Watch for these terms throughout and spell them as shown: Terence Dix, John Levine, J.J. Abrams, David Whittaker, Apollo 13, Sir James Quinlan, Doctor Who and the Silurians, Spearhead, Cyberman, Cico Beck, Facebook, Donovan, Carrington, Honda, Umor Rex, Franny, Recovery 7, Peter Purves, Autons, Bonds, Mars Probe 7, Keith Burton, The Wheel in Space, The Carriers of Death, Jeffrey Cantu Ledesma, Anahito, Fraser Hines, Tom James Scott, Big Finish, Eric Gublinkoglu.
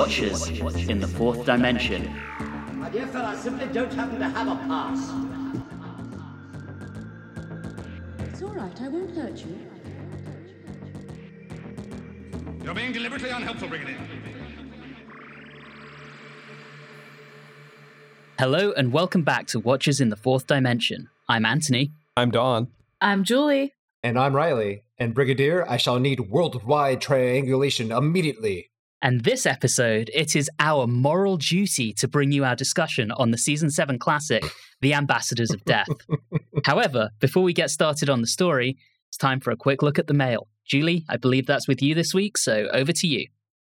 Watchers in the Fourth Dimension. My dear fellow, I simply don't happen to have a pass. It's all right, I won't hurt you. You're being deliberately unhelpful, Brigadier. Hello and welcome back to Watchers in the Fourth Dimension. I'm Anthony. I'm Don. I'm Julie. And I'm Riley. And Brigadier, I shall need worldwide triangulation immediately. And this episode, it is our moral duty to bring you our discussion on the Season 7 classic, The Ambassadors of Death. However, before we get started on the story, it's time for a quick look at the mail. Julie, I believe that's with you this week, so over to you.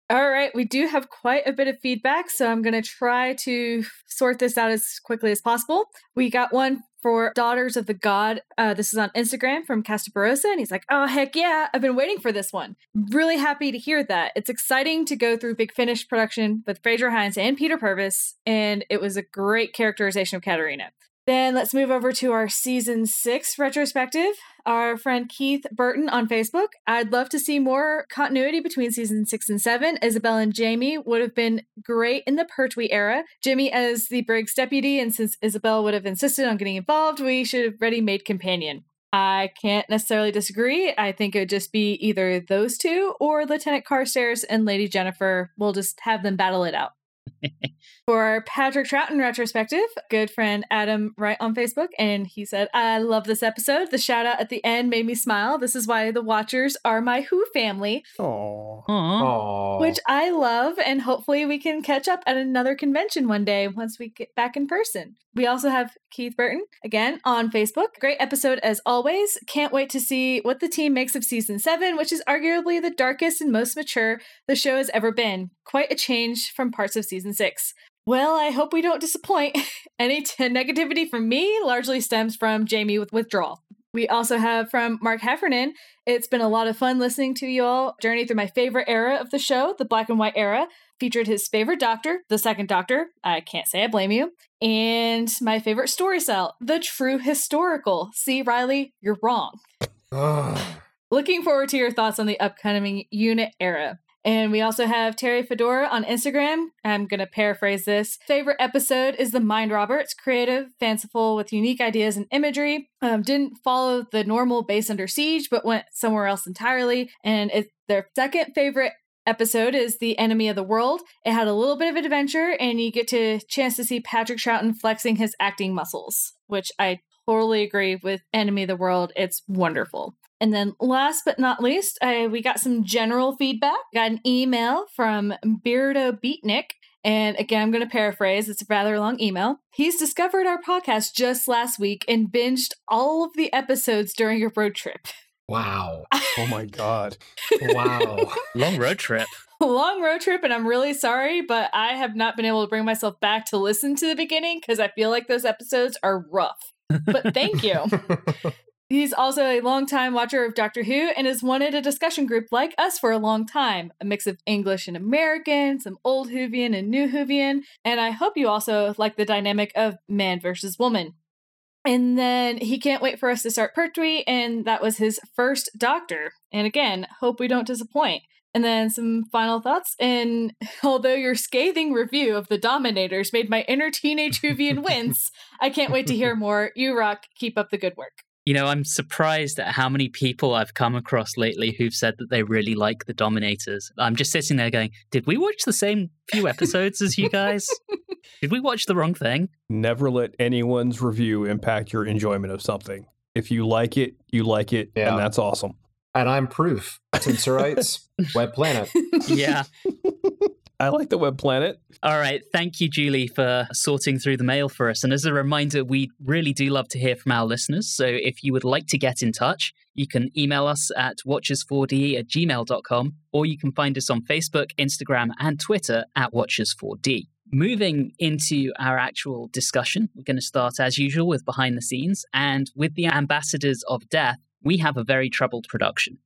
All right, we do have quite a bit of feedback, so I'm going to try to sort this out as quickly as possible. We got one for Daughters of the God. This is on Instagram from Castabarosa, and he's like, oh, heck yeah, I've been waiting for this one. Really happy to hear that. It's exciting to go through Big Finish production with Fraser Hines and Peter Purves, and it was a great characterization of Katerina. Then let's move over to our Season 6 retrospective. Our friend Keith Burton on Facebook. I'd love to see more continuity between Season 6 and 7. Isabel and Jamie would have been great in the Pertwee era. Jimmy as the brig's deputy, and since Isabel would have insisted on getting involved, we should have already made companion. I can't necessarily disagree. I think it would just be either those two or Lieutenant Carstairs and Lady Jennifer. We'll just have them battle it out. For our Patrick Troughton retrospective, good friend Adam Wright on Facebook, and he said, I love this episode. The shout out at the end made me smile. This is why the Watchers are my Who family. Aww. Which I love, and hopefully we can catch up at another convention one day once we get back in person. We also have Keith Burton, again, on Facebook. Great episode as always. Can't wait to see what the team makes of Season 7, which is arguably the darkest and most mature the show has ever been. Quite a change from parts of Season 6. Well, I hope we don't disappoint. Any negativity from me largely stems from Jamie with withdrawal. We also have from Mark Heffernan, it's been a lot of fun listening to you all journey through my favorite era of the show, the black and white era. Featured his favorite doctor, the second doctor, I can't say I blame you, and my favorite story cell, the true historical. See, Riley, you're wrong. Looking forward to your thoughts on the upcoming unit era. And we also have Terry Fedora on Instagram. I'm going to paraphrase this. Favorite episode is the Mind Roberts. Creative, fanciful, with unique ideas and imagery. Didn't follow the normal base under siege, but went somewhere else entirely. And it's their second favorite episode is The Enemy of the World. It had a little bit of adventure, and you get a chance to see Patrick Troughton flexing his acting muscles, which I totally agree with. Enemy of the World. It's wonderful. And then last but not least, we got some general feedback. Got an email from Beardo Beatnik. And again, I'm going to paraphrase. It's a rather long email. He's discovered our podcast just last week and binged all of the episodes during a road trip. Wow. Oh my God. Wow. Long road trip. Long road trip, and I'm really sorry, but I have not been able to bring myself back to listen to the beginning because I feel like those episodes are rough. But thank you. He's also a longtime watcher of Doctor Who and has wanted a discussion group like us for a long time. A mix of English and American, some old Whovian and new Whovian. And I hope you also like the dynamic of man versus woman. And then he can't wait for us to start Pertwee, and that was his first doctor. And again, hope we don't disappoint. And then some final thoughts. And although your scathing review of The Dominators made my inner teenage Whovian wince, I can't wait to hear more. You rock. Keep up the good work. You know, I'm surprised at how many people I've come across lately who've said that they really like The Dominators. I'm just sitting there going, did we watch the same few episodes as you guys? Did we watch the wrong thing? Never let anyone's review impact your enjoyment of something. If you like it, you like it, yeah. And that's awesome. And I'm proof. Tensorites, Web Planet. Yeah. I like the Web Planet. All right. Thank you, Julie, for sorting through the mail for us. And as a reminder, we really do love to hear from our listeners. So if you would like to get in touch, you can email us at watchers4d@gmail.com, or you can find us on Facebook, Instagram, and Twitter at watchers4d. Moving into our actual discussion, we're going to start, as usual, with behind the scenes. And with The Ambassadors of Death, we have a very troubled production.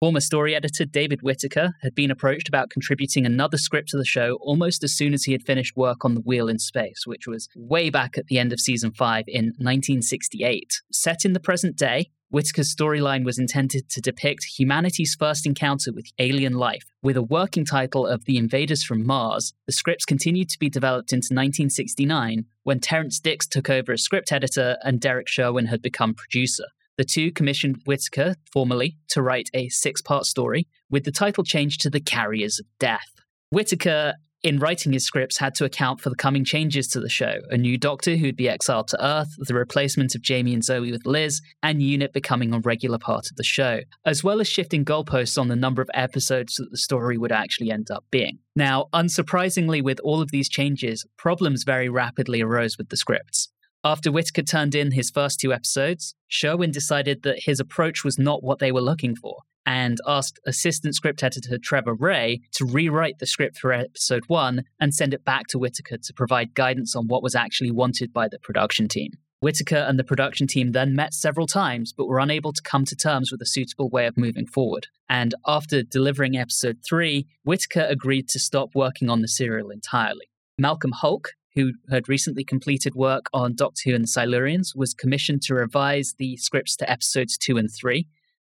Former story editor David Whittaker had been approached about contributing another script to the show almost as soon as he had finished work on The Wheel in Space, which was way back at the end of Season 5 in 1968. Set in the present day, Whittaker's storyline was intended to depict humanity's first encounter with alien life. With a working title of The Invaders from Mars, the scripts continued to be developed into 1969, when Terence Dix took over as script editor and Derek Sherwin had become producer. The two commissioned Whittaker, formerly, to write a six-part story, with the title changed to The Carriers of Death. Whittaker, in writing his scripts, had to account for the coming changes to the show, a new Doctor who'd be exiled to Earth, the replacement of Jamie and Zoe with Liz, and UNIT becoming a regular part of the show, as well as shifting goalposts on the number of episodes that the story would actually end up being. Now, unsurprisingly, with all of these changes, problems very rapidly arose with the scripts. After Whittaker turned in his first two episodes, Sherwin decided that his approach was not what they were looking for, and asked assistant script editor Trevor Ray to rewrite the script for episode one and send it back to Whittaker to provide guidance on what was actually wanted by the production team. Whittaker and the production team then met several times, but were unable to come to terms with a suitable way of moving forward. And after delivering episode three, Whittaker agreed to stop working on the serial entirely. Malcolm Hulk, who had recently completed work on Doctor Who and the Silurians, was commissioned to revise the scripts to episodes 2 and 3,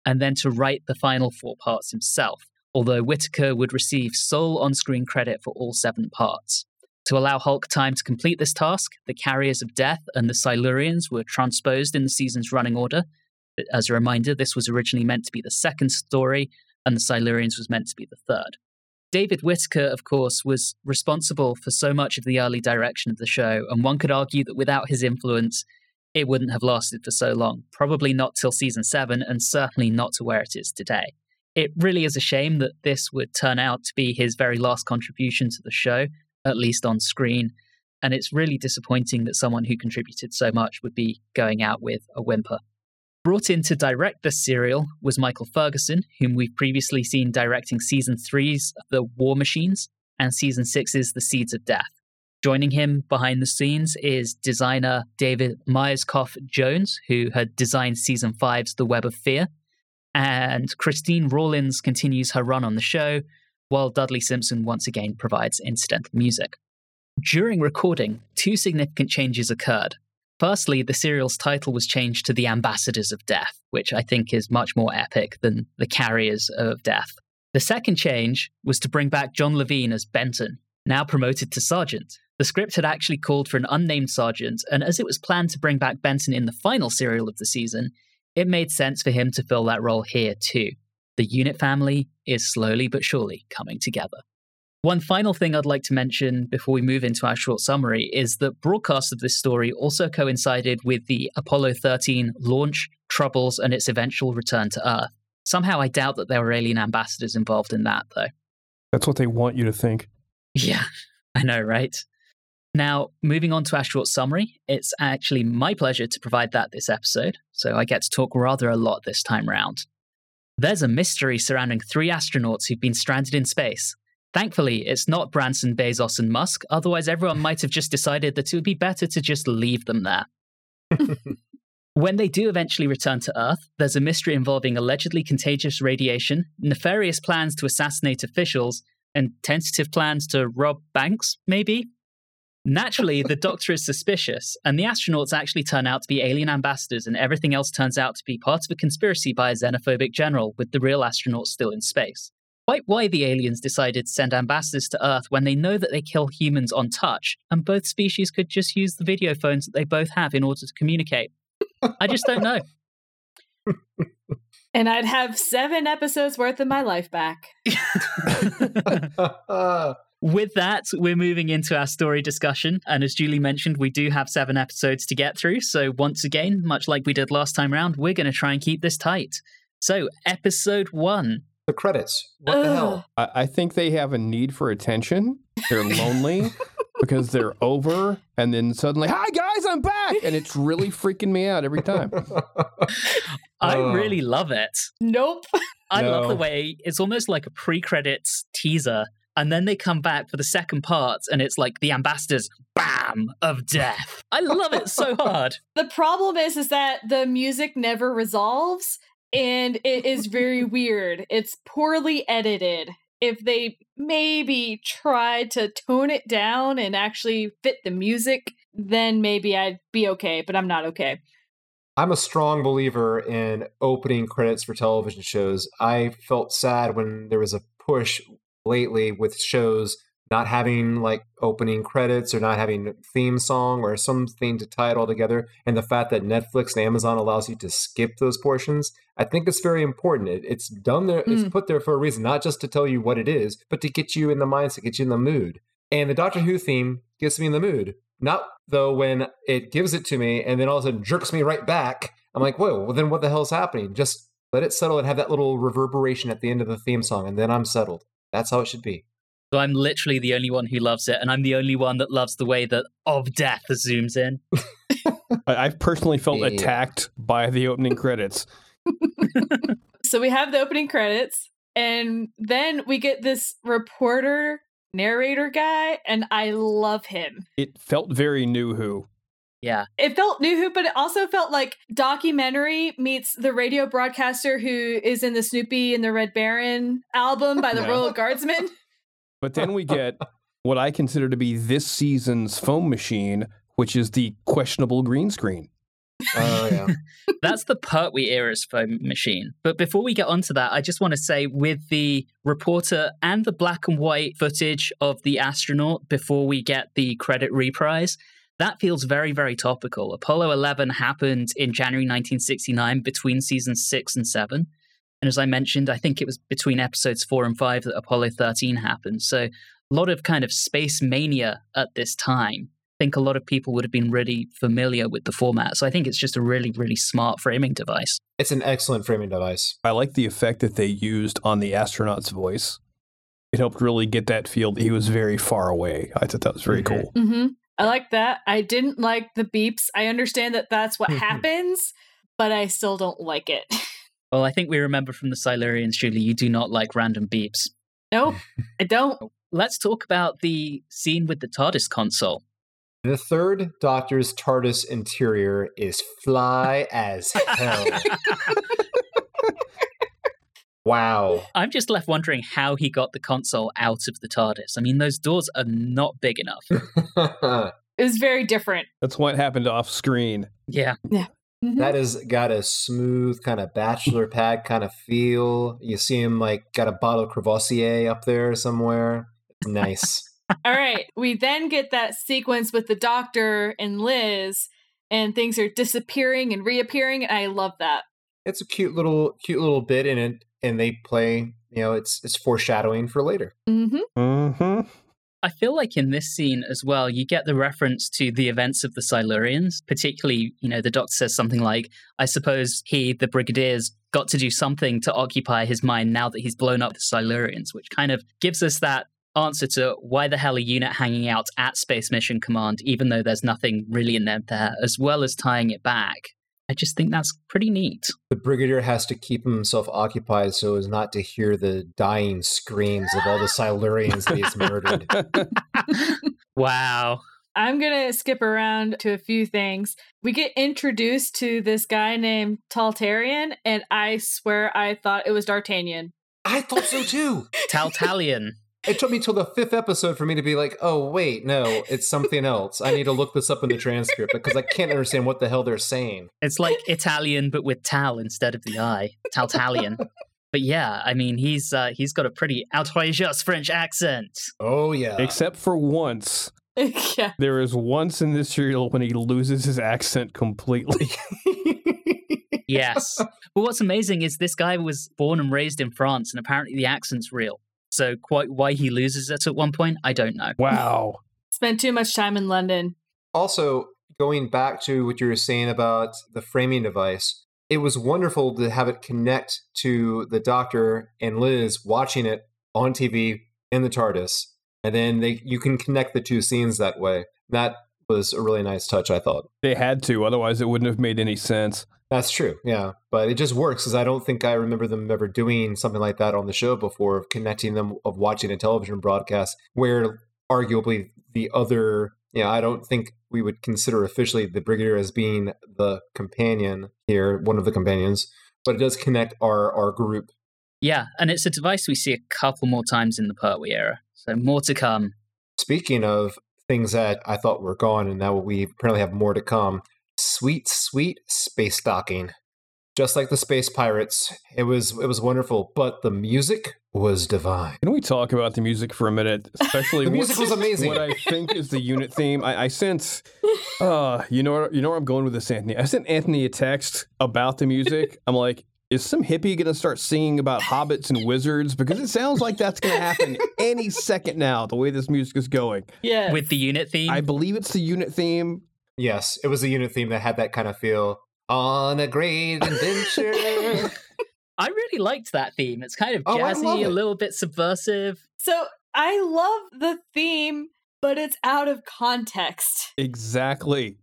and then to write the final 4 parts himself, although Whittaker would receive sole on-screen credit for all 7 parts. To allow Hulk time to complete this task, The Carriers of Death and the Silurians were transposed in the season's running order. As a reminder, this was originally meant to be the second story, and the Silurians was meant to be the third. David Whittaker, of course, was responsible for so much of the early direction of the show, and one could argue that without his influence, it wouldn't have lasted for so long, probably not till season 7, and certainly not to where it is today. It really is a shame that this would turn out to be his very last contribution to the show, at least on screen, and it's really disappointing that someone who contributed so much would be going out with a whimper. Brought in to direct this serial was Michael Ferguson, whom we've previously seen directing season 3's The War Machines and season 6's The Seeds of Death. Joining him behind the scenes is designer David Myerscough-Jones, who had designed Season 5's The Web of Fear, and Christine Rawlins continues her run on the show, while Dudley Simpson once again provides incidental music. During recording, 2 significant changes occurred. Firstly, the serial's title was changed to The Ambassadors of Death, which I think is much more epic than The Carriers of Death. The second change was to bring back John Levine as Benton, now promoted to Sergeant. The script had actually called for an unnamed sergeant, and as it was planned to bring back Benton in the final serial of the season, it made sense for him to fill that role here too. The UNIT family is slowly but surely coming together. One final thing I'd like to mention before we move into our short summary is that broadcasts of this story also coincided with the Apollo 13 launch, troubles, and its eventual return to Earth. Somehow I doubt that there were alien ambassadors involved in that, though. That's what they want you to think. Yeah, I know, right? Now, moving on to our short summary, it's actually my pleasure to provide that this episode, so I get to talk rather a lot this time round. There's a mystery surrounding 3 astronauts who've been stranded in space. Thankfully, it's not Branson, Bezos, and Musk, otherwise everyone might have just decided that it would be better to just leave them there. When they do eventually return to Earth, there's a mystery involving allegedly contagious radiation, nefarious plans to assassinate officials, and tentative plans to rob banks, maybe? Naturally, the Doctor is suspicious, and the astronauts actually turn out to be alien ambassadors, and everything else turns out to be part of a conspiracy by a xenophobic general, with the real astronauts still in space. Quite why the aliens decided to send ambassadors to Earth when they know that they kill humans on touch, and both species could just use the video phones that they both have in order to communicate. I just don't know. And I'd have 7 episodes worth of my life back. With that, we're moving into our story discussion. And as Julie mentioned, we do have 7 episodes to get through. So once again, much like we did last time round, we're going to try and keep this tight. So episode 1. The credits. What the hell? I think they have a need for attention. They're lonely because they're over. And then suddenly, hi guys, I'm back. And it's really freaking me out every time. I really love it. Nope. I love the way it's almost like a pre-credits teaser. And then they come back for the second part, and it's like the ambassadors, bam, of death. I love it so hard. The problem is that the music never resolves, and it is very weird. It's poorly edited. If they maybe tried to tone it down and actually fit the music, then maybe I'd be okay, but I'm not okay. I'm a strong believer in opening credits for television shows. I felt sad when there was a push lately with shows not having like opening credits or not having a theme song or something to tie it all together. And the fact that Netflix and Amazon allows you to skip those portions, I think it's very important. It's done there. It's put there for a reason, not just to tell you what it is, but to get you in the mindset, get you in the mood. And the Doctor Who theme gets me in the mood. Not though when it gives it to me and then all of a sudden jerks me right back. I'm like, whoa, well then what the hell's happening? Just let it settle and have that little reverberation at the end of the theme song. And then I'm settled. That's how it should be. So I'm literally the only one who loves it. And I'm the only one that loves the way that Of Death zooms in. I've personally felt attacked by the opening credits. So we have the opening credits and then we get this reporter narrator guy, and I love him. It felt very New Who. Yeah. It felt New Who, but it also felt like documentary meets the radio broadcaster who is in the Snoopy and the Red Baron album by the Royal Guardsmen. But then we get what I consider to be this season's foam machine, which is the questionable green screen. Oh, yeah. That's the Pertwee era's foam machine. But before we get onto that, I just want to say with the reporter and the black and white footage of the astronaut before we get the credit reprise, that feels very, very topical. Apollo 11 happened in January 1969 between seasons 6 and 7. And as I mentioned, I think it was between episodes 4 and 5 that Apollo 13 happened. So a lot of kind of space mania at this time. I think a lot of people would have been really familiar with the format. So I think it's just a really, really smart framing device. It's an excellent framing device. I like the effect that they used on the astronaut's voice. It helped really get that feel that he was very far away. I thought that was very cool. Mm-hmm. I like that. I didn't like the beeps. I understand that that's what happens, but I still don't like it. Well, I think we remember from the Silurians, Julie, you do not like random beeps. Nope, I don't. Let's talk about the scene with the TARDIS console. The third Doctor's TARDIS interior is fly as hell. Wow. I'm just left wondering how he got the console out of the TARDIS. I mean, those doors are not big enough. It was very different. That's what happened off screen. Yeah. Mm-hmm. That has got a smooth kind of bachelor pad kind of feel. You see him like got a bottle of Crevassier up there somewhere. Nice. All right, we then get that sequence with the Doctor and Liz, and things are disappearing and reappearing, and I love that. It's a cute little bit in it, and they play, you know, it's foreshadowing for later. Mm-hmm. Mm-hmm. I feel like in this scene as well, you get the reference to the events of the Silurians, particularly, you know, the Doctor says something like, I suppose he, the Brigadier's, got to do something to occupy his mind now that he's blown up the Silurians, which kind of gives us that answer to why the hell a unit hanging out at Space Mission Command, even though there's nothing really in them there, as well as tying it back. I just think that's pretty neat. The Brigadier has to keep himself occupied so as not to hear the dying screams of all the Silurians that he's murdered. Wow. I'm going to skip around to a few things. We get introduced to this guy named Taltalian, and I swear I thought it was D'Artagnan. I thought so too. Taltalian. It took me till the 5th episode for me to be like, oh, wait, no, it's something else. I need to look this up in the transcript because I can't understand what the hell they're saying. It's like Italian, but with tal instead of the I. Taltalian. But yeah, I mean, he's got a pretty outrageous French accent. Oh, yeah. Except for once. Yeah. There is once in this serial when he loses his accent completely. Yes. But what's amazing is this guy was born and raised in France, and apparently the accent's real. So quite why he loses it at one point, I don't know. Wow. Spent too much time in London. Also, going back to what you were saying about the framing device, it was wonderful to have it connect to the Doctor and Liz watching it on TV in the TARDIS. And then you can connect the two scenes that way. That was a really nice touch, I thought. They had to, otherwise it wouldn't have made any sense. That's true, yeah. But it just works because I don't think I remember them ever doing something like that on the show before, of connecting them, of watching a television broadcast where arguably the other, you know, I don't think we would consider officially the Brigadier as being the companion here, one of the companions, but it does connect our group. Yeah, and it's a device we see a couple more times in the Pertwee era, so more to come. Speaking of things that I thought were gone and now we apparently have more to come, Sweet, sweet space docking. Just like the Space Pirates, it was wonderful, but the music was divine. Can we talk about the music for a minute? Especially the music was amazing. What I think is the UNIT theme. I sent, you know where I'm going with this, Anthony. I sent Anthony a text about the music. I'm like, is some hippie going to start singing about hobbits and wizards? Because it sounds like that's going to happen any second now, the way this music is going. Yeah. With the UNIT theme? I believe it's the UNIT theme. Yes, it was the UNIT theme that had that kind of feel. On a great adventure. I really liked that theme. It's kind of jazzy, a little bit subversive. So I love the theme, but it's out of context. Exactly.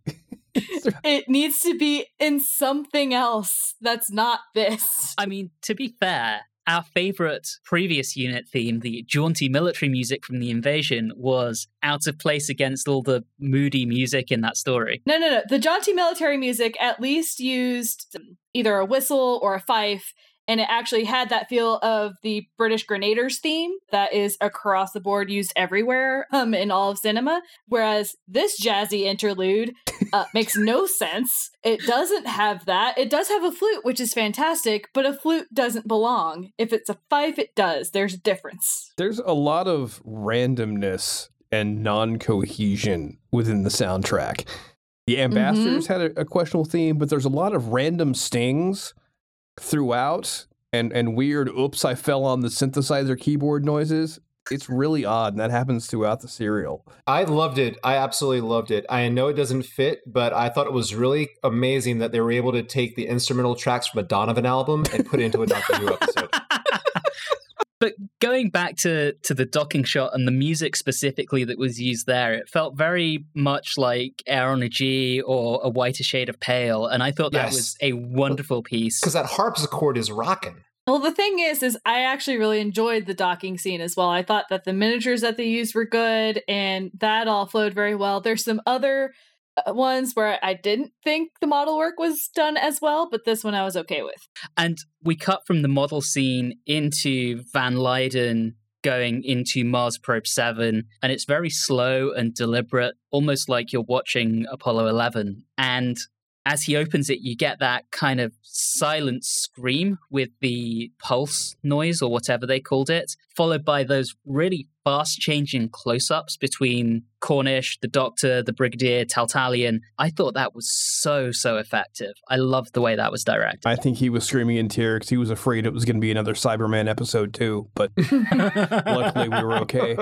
It needs to be in something else that's not this. I mean, to be fair, our favorite previous UNIT theme, the jaunty military music from The Invasion, was out of place against all the moody music in that story. No. The jaunty military music at least used either a whistle or a fife, and it actually had that feel of the British Grenadiers theme that is across the board used everywhere in all of cinema, whereas this jazzy interlude makes no sense. It doesn't have that. It does have a flute, which is fantastic, but a flute doesn't belong. If it's a fife, it does. There's a difference. There's a lot of randomness and non-cohesion within the soundtrack. The Ambassadors had a questionable theme, but there's a lot of random stings throughout and weird, oops, I fell on the synthesizer keyboard noises. It's really odd, and that happens throughout the serial. I loved it. I absolutely loved it. I know it doesn't fit, but I thought it was really amazing that they were able to take the instrumental tracks from a Donovan album and put it into a Doctor Who episode. But going back to the docking shot and the music specifically that was used there, it felt very much like Air on a G or A Whiter Shade of Pale, and I thought that was a wonderful piece. Because that harpsichord is rocking. Well, the thing is I actually really enjoyed the docking scene as well. I thought that the miniatures that they used were good, and that all flowed very well. There's some other ones where I didn't think the model work was done as well, but this one I was okay with. And we cut from the model scene into Van Leyden going into Mars Probe 7, and it's very slow and deliberate, almost like you're watching Apollo 11. And as he opens it, you get that kind of silent scream with the pulse noise or whatever they called it, followed by those really fast-changing close-ups between Cornish, the Doctor, the Brigadier, Taltalian. I thought that was so, so effective. I loved the way that was directed. I think he was screaming in tears because he was afraid it was going to be another Cyberman episode too, but luckily we were okay.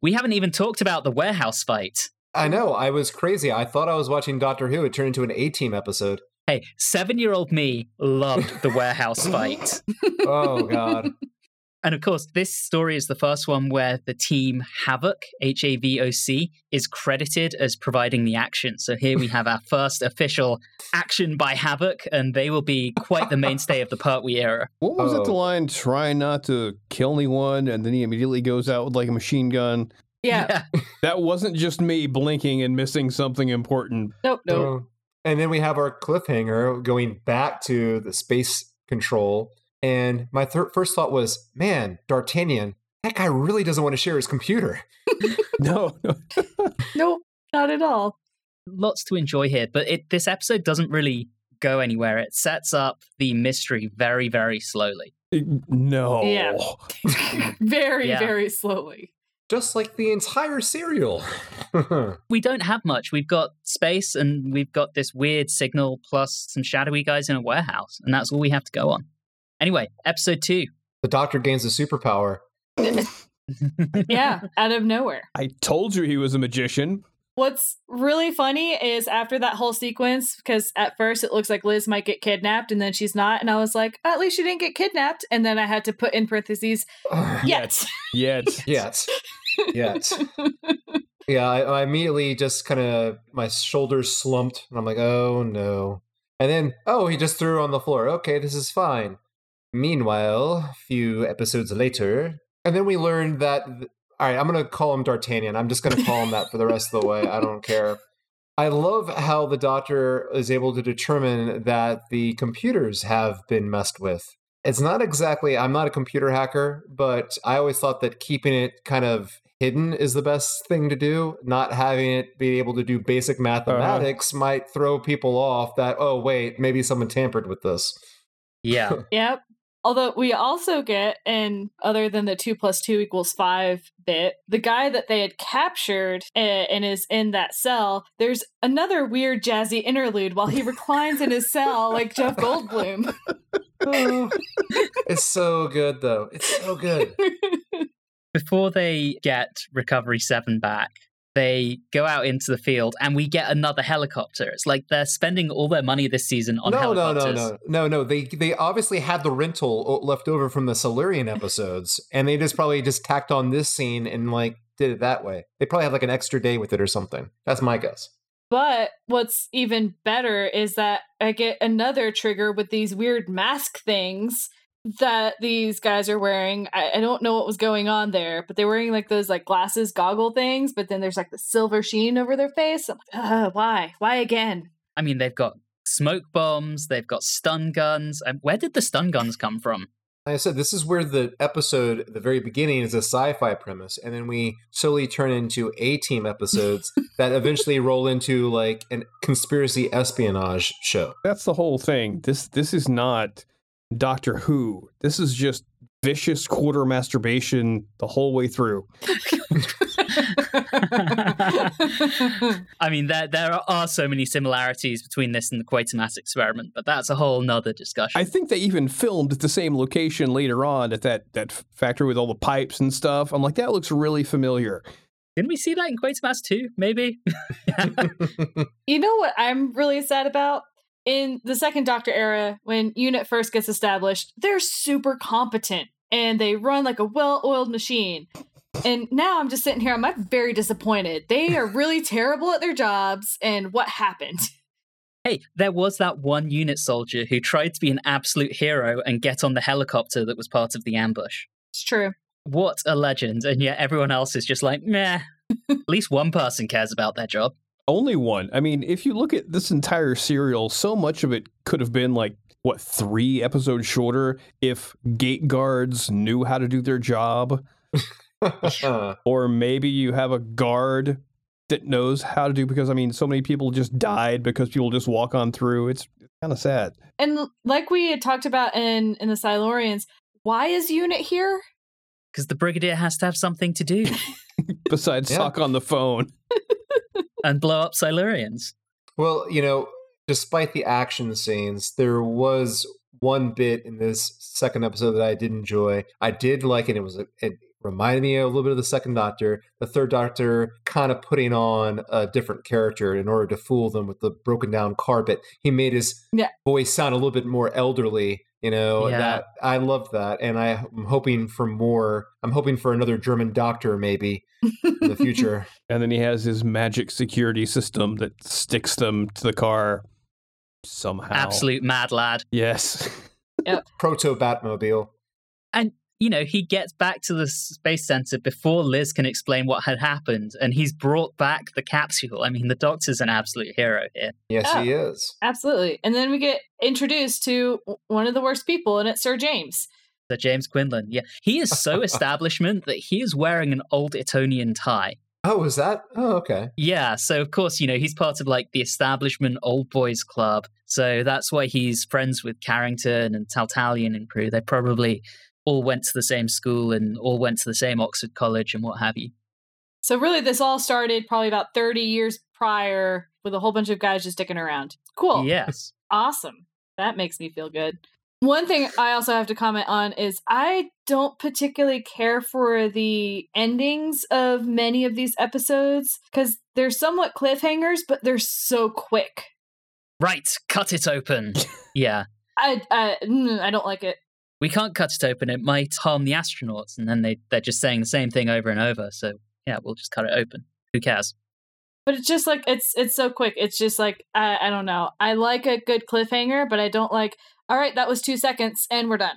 We haven't even talked about the warehouse fight. I know. I was crazy. I thought I was watching Doctor Who. It turned into an A-Team episode. Hey, 7-year-old me loved the warehouse fight. Oh, God. And of course, this story is the first one where the team Havoc, H-A-V-O-C, is credited as providing the action. So here we have our first official action by Havoc, and they will be quite the mainstay of the Pertwee era. What was it, the line, try not to kill anyone, and then he immediately goes out with like a machine gun? Yeah. That wasn't just me blinking and missing something important. Nope. And then we have our cliffhanger going back to the space control. And my first thought was, man, D'Artagnan, that guy really doesn't want to share his computer. No. Nope, not at all. Lots to enjoy here, but this episode doesn't really go anywhere. It sets up the mystery very, very slowly. No. Yeah. Very slowly. Just like the entire serial. We don't have much. We've got space and we've got this weird signal plus some shadowy guys in a warehouse. And that's all we have to go on. Anyway, episode 2. The Doctor gains a superpower. Yeah, out of nowhere. I told you he was a magician. What's really funny is after that whole sequence, because at first it looks like Liz might get kidnapped and then she's not. And I was like, at least she didn't get kidnapped. And then I had to put in parentheses, yet. Yeah, I immediately just kind of, my shoulders slumped. And I'm like, oh, no. And then, he just threw her on the floor. Okay, this is fine. Meanwhile, a few episodes later, and then we learned that... All right, I'm going to call him D'Artagnan. I'm just going to call him that for the rest of the way. I don't care. I love how the Doctor is able to determine that the computers have been messed with. It's not exactly, I'm not a computer hacker, but I always thought that keeping it kind of hidden is the best thing to do. Not having it be able to do basic mathematics might throw people off that, oh, wait, maybe someone tampered with this. Yeah. Yep. Although we also get, and other than the 2 + 2 = 5 bit, the guy that they had captured and is in that cell, there's another weird jazzy interlude while he reclines in his cell like Jeff Goldblum. Oh, it's so good, though. It's so good. Before they get Recovery 7 back, they go out into the field and we get another helicopter. It's like they're spending all their money this season on helicopters. No. They obviously had the rental left over from the Silurian episodes and they just probably just tacked on this scene and like did it that way. They probably have like an extra day with it or something. That's my guess. But what's even better is that I get another trigger with these weird mask things that these guys are wearing. I don't know what was going on there, but they're wearing like those like glasses, goggle things, but then there's like the silver sheen over their face. I'm like, why? Why again? I mean, they've got smoke bombs, they've got stun guns. Where did the stun guns come from? Like I said, this is where the episode, the very beginning, is a sci-fi premise, and then we slowly turn into A-Team episodes that eventually roll into like a conspiracy espionage show. That's the whole thing. This is not Doctor Who. This is just vicious quarter masturbation the whole way through. I mean, there are so many similarities between this and the Quatermass experiment, but that's a whole nother discussion. I think they even filmed at the same location later on at that factory with all the pipes and stuff. I'm like, that looks really familiar. Didn't we see that in Quatermass 2? Maybe. You know what I'm really sad about? In the second Doctor era, when UNIT first gets established, they're super competent and they run like a well-oiled machine. And now I'm just sitting here, I'm very disappointed. They are really terrible at their jobs, and what happened? Hey, there was that one UNIT soldier who tried to be an absolute hero and get on the helicopter that was part of the ambush. It's true. What a legend, and yet everyone else is just like, meh. At least one person cares about their job. Only one. I mean, if you look at this entire serial, so much of it could have been like, 3 episodes shorter if gate guards knew how to do their job. Or maybe you have a guard that knows how to do, because I mean, so many people just died because people just walk on through. It's kind of sad. And like we had talked about in the Silurians, why is UNIT here? Because the Brigadier has to have something to do. Besides talk on the phone. And blow up Silurians. Well, you know, despite the action scenes, there was one bit in this second episode that I did enjoy. I did like it. It reminded me a little bit of the second Doctor. The third Doctor kind of putting on a different character in order to fool them with the broken down carpet. He made his voice sound a little bit more elderly. You know, that I love that. And I'm hoping for more. I'm hoping for another German doctor, maybe, in the future. And then he has his magic security system that sticks them to the car somehow. Absolute mad lad. Yes. Yep. Proto-Batmobile. And, you know, he gets back to the space center before Liz can explain what had happened. And he's brought back the capsule. I mean, the Doctor's an absolute hero here. Yes, he is. Absolutely. And then we get introduced to one of the worst people, and it's Sir James. Sir James Quinlan. Yeah. He is so establishment that he is wearing an old Etonian tie. Oh, was that? Oh, okay. Yeah. So, of course, you know, he's part of like the establishment old boys club. So that's why he's friends with Carrington and Taltalian and crew. They're probably all went to the same school and all went to the same Oxford College and what have you. So really this all started probably about 30 years prior with a whole bunch of guys just dicking around. Cool. Yes. Awesome. That makes me feel good. One thing I also have to comment on is I don't particularly care for the endings of many of these episodes because they're somewhat cliffhangers, but they're so quick. Right. Cut it open. Yeah. I don't like it. We can't cut it open. It might harm the astronauts. And then they're just saying the same thing over and over. So, yeah, we'll just cut it open. Who cares? But it's just like, it's so quick. It's just like, I don't know. I like a good cliffhanger, but I don't like, all right, that was 2 seconds and we're done.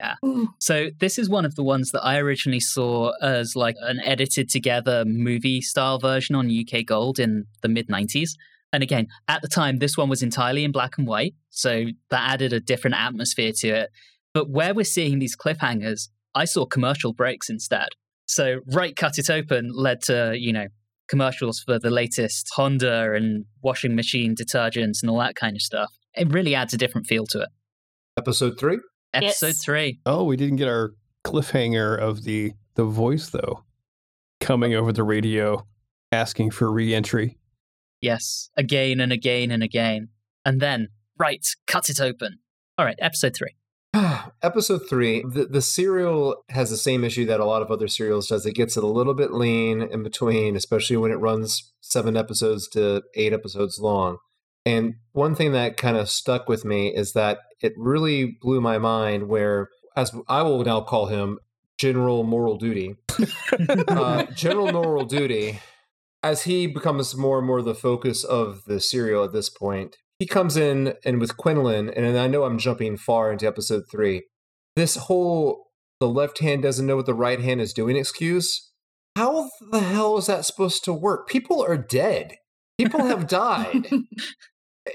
Yeah. So this is one of the ones that I originally saw as like an edited together movie style version on UK Gold in the mid 90s. And again, at the time, this one was entirely in black and white. So that added a different atmosphere to it. But where we're seeing these cliffhangers, I saw commercial breaks instead. So Wright Cut It Open led to, you know, commercials for the latest Honda and washing machine detergents and all that kind of stuff. It really adds a different feel to it. Episode 3? Episode 3. Oh, we didn't get our cliffhanger of the voice, though. Coming over the radio, asking for re-entry. Yes, again and again and again. And then, right, cut it open. All right, episode 3. Episode 3, the serial has the same issue that a lot of other serials does. It gets it a little bit lean in between, especially when it runs 7 episodes to 8 episodes long. And one thing that kind of stuck with me is that it really blew my mind where, as I will now call him, General Moral Duty. General Moral Duty, as he becomes more and more the focus of the serial at this point, he comes in and with Quinlan, and I know I'm jumping far into episode 3, this whole the left hand doesn't know what the right hand is doing excuse. How the hell is that supposed to work? People are dead. People have died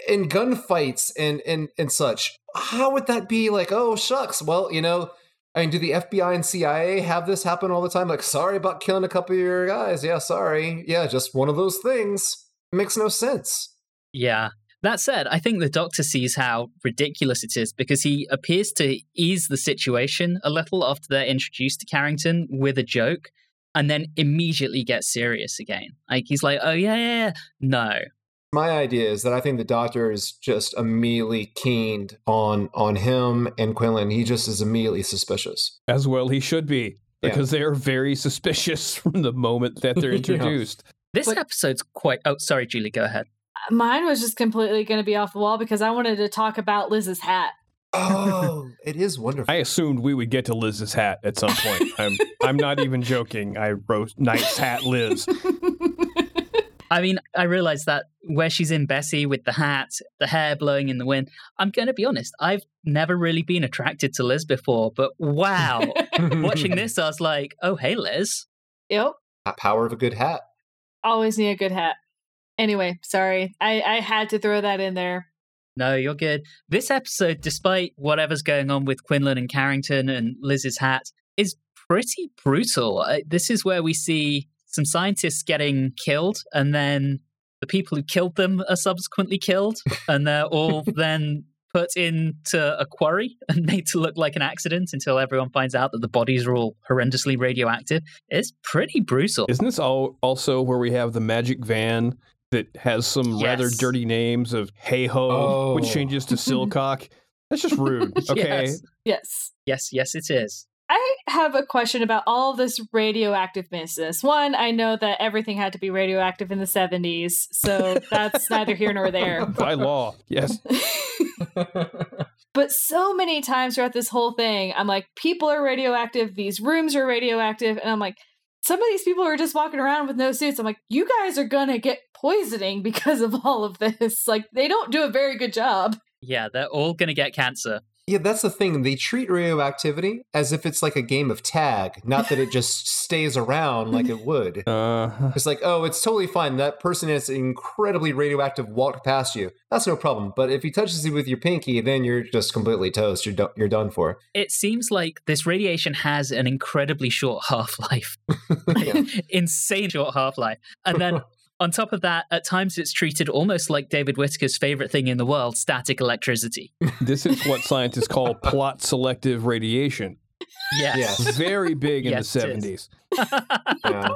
in gunfights and such. How would that be like, oh, shucks. Well, you know, I mean, do the FBI and CIA have this happen all the time? Like, sorry about killing a couple of your guys. Yeah, sorry. Yeah, just one of those things. It makes no sense. Yeah. That said, I think the Doctor sees how ridiculous it is because he appears to ease the situation a little after they're introduced to Carrington with a joke and then immediately gets serious again. Like, he's like, oh, yeah. No. My idea is that I think the Doctor is just immediately keened on him and Quinlan. He just is immediately suspicious. As well he should be, because they are very suspicious from the moment that they're introduced. This episode's quite... Oh, sorry, Julie, go ahead. Mine was just completely going to be off the wall because I wanted to talk about Liz's hat. Oh, it is wonderful. I assumed we would get to Liz's hat at some point. I'm not even joking. I wrote nice hat, Liz. I mean, I realized that where she's in Bessie with the hat, the hair blowing in the wind, I'm going to be honest, I've never really been attracted to Liz before, but wow. Watching this, I was like, oh, hey, Liz. Yep. The power of a good hat. Always need a good hat. Anyway, sorry. I had to throw that in there. No, you're good. This episode, despite whatever's going on with Quinlan and Carrington and Liz's hat, is pretty brutal. This is where we see some scientists getting killed, and then the people who killed them are subsequently killed, and they're all then put into a quarry and made to look like an accident until everyone finds out that the bodies are all horrendously radioactive. It's pretty brutal. Isn't this also where we have the magic van that has some rather dirty names of Hey Ho, which changes to Silcock? That's just rude, okay? Yes, it is. I have a question about all this radioactive business. One, I know that everything had to be radioactive in the 70s, so that's neither here nor there. By law, yes. But so many times throughout this whole thing, I'm like, people are radioactive, these rooms are radioactive, and I'm like, some of these people are just walking around with no suits. I'm like, you guys are going to get poisoning because of all of this. Like, they don't do a very good job. Yeah, they're all going to get cancer. Yeah, that's the thing. They treat radioactivity as if it's like a game of tag, not that it just stays around like it would. It's like, oh, it's totally fine. That person is incredibly radioactive, walked past you. That's no problem. But if he touches you with your pinky, then you're just completely toast. You're done for. It seems like this radiation has an incredibly short half-life. Insane short half-life. And then... on top of that, at times it's treated almost like David Whittaker's favorite thing in the world, static electricity. This is what scientists call plot-selective radiation. Yes. Very big in the 70s. Yeah.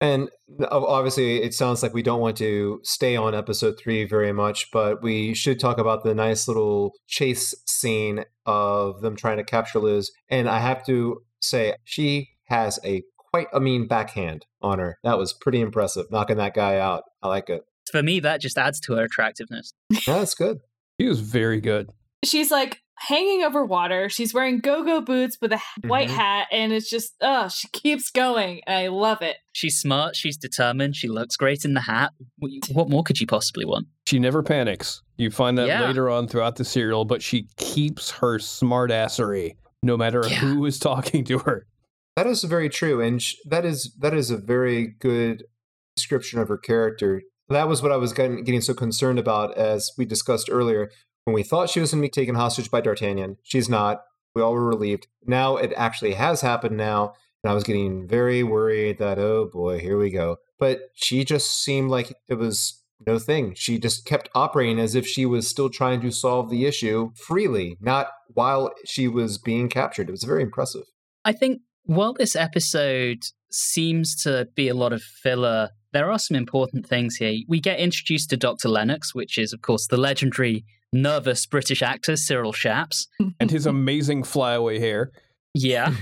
And obviously it sounds like we don't want to stay on episode 3 very much, but we should talk about the nice little chase scene of them trying to capture Liz. And I have to say, she has a quite a mean backhand on her. That was pretty impressive, knocking that guy out. I like it. For me, that just adds to her attractiveness. Yeah, that's good. She was very good. She's like hanging over water. She's wearing go-go boots with a white hat, and it's just, she keeps going. I love it. She's smart. She's determined. She looks great in the hat. What more could you possibly want? She never panics. You find that later on throughout the serial, but she keeps her smartassery no matter who is talking to her. That is very true, and that is a very good description of her character. That was what I was getting so concerned about, as we discussed earlier, when we thought she was going to be taken hostage by D'Artagnan. She's not. We all were relieved. Now it actually has happened now, And I was getting very worried that, oh boy, here we go. But she just seemed like it was no thing. She just kept operating as if she was still trying to solve the issue freely, not while she was being captured. It was very impressive. I think while this episode seems to be a lot of filler, there are some important things here. We get introduced to Dr. Lennox, which is, of course, the legendary nervous British actor Cyril Shapps. And his amazing flyaway hair. Yeah.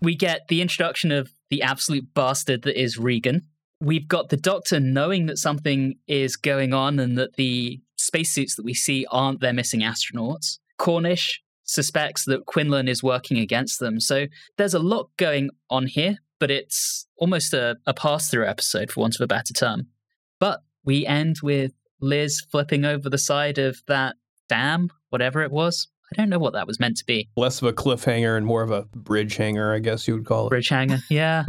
We get the introduction of the absolute bastard that is Regan. We've got the Doctor knowing that something is going on and that the spacesuits that we see aren't their missing astronauts. Cornish suspects that Quinlan is working against them. So there's a lot going on here, but it's almost a pass-through episode, for want of a better term. But we end with Liz flipping over the side of that dam, whatever it was. I don't know what that was meant to be. Less of a cliffhanger and more of a bridge hanger, I guess you would call it. Bridge hanger, yeah.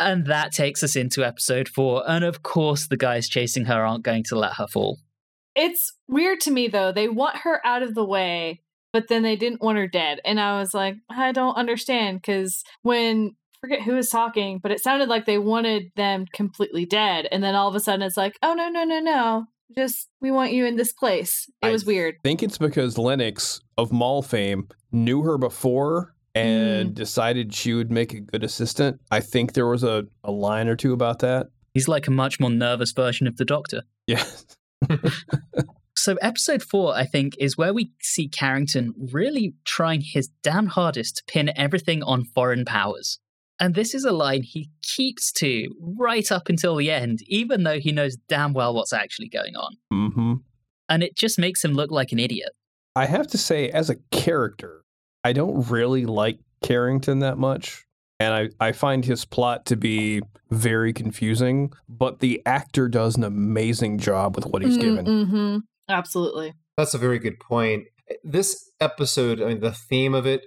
And that takes us into episode 4. And of course, the guys chasing her aren't going to let her fall. It's weird to me, though. They want her out of the way, but then they didn't want her dead. And I was like, I don't understand, because when... forget who was talking, but it sounded like they wanted them completely dead. And then all of a sudden it's like, oh, no. Just, we want you in this place. It was weird. I think it's because Lennox of Maul fame knew her before and decided she would make a good assistant. I think there was a line or two about that. He's like a much more nervous version of the Doctor. Yes. So episode 4, I think, is where we see Carrington really trying his damn hardest to pin everything on foreign powers. And this is a line he keeps to right up until the end, even though he knows damn well what's actually going on. Mm-hmm. And it just makes him look like an idiot. I have to say, as a character, I don't really like Carrington that much. And I find his plot to be very confusing. But the actor does an amazing job with what he's given. Mm-hmm. Absolutely. That's a very good point. This episode, I mean, the theme of it,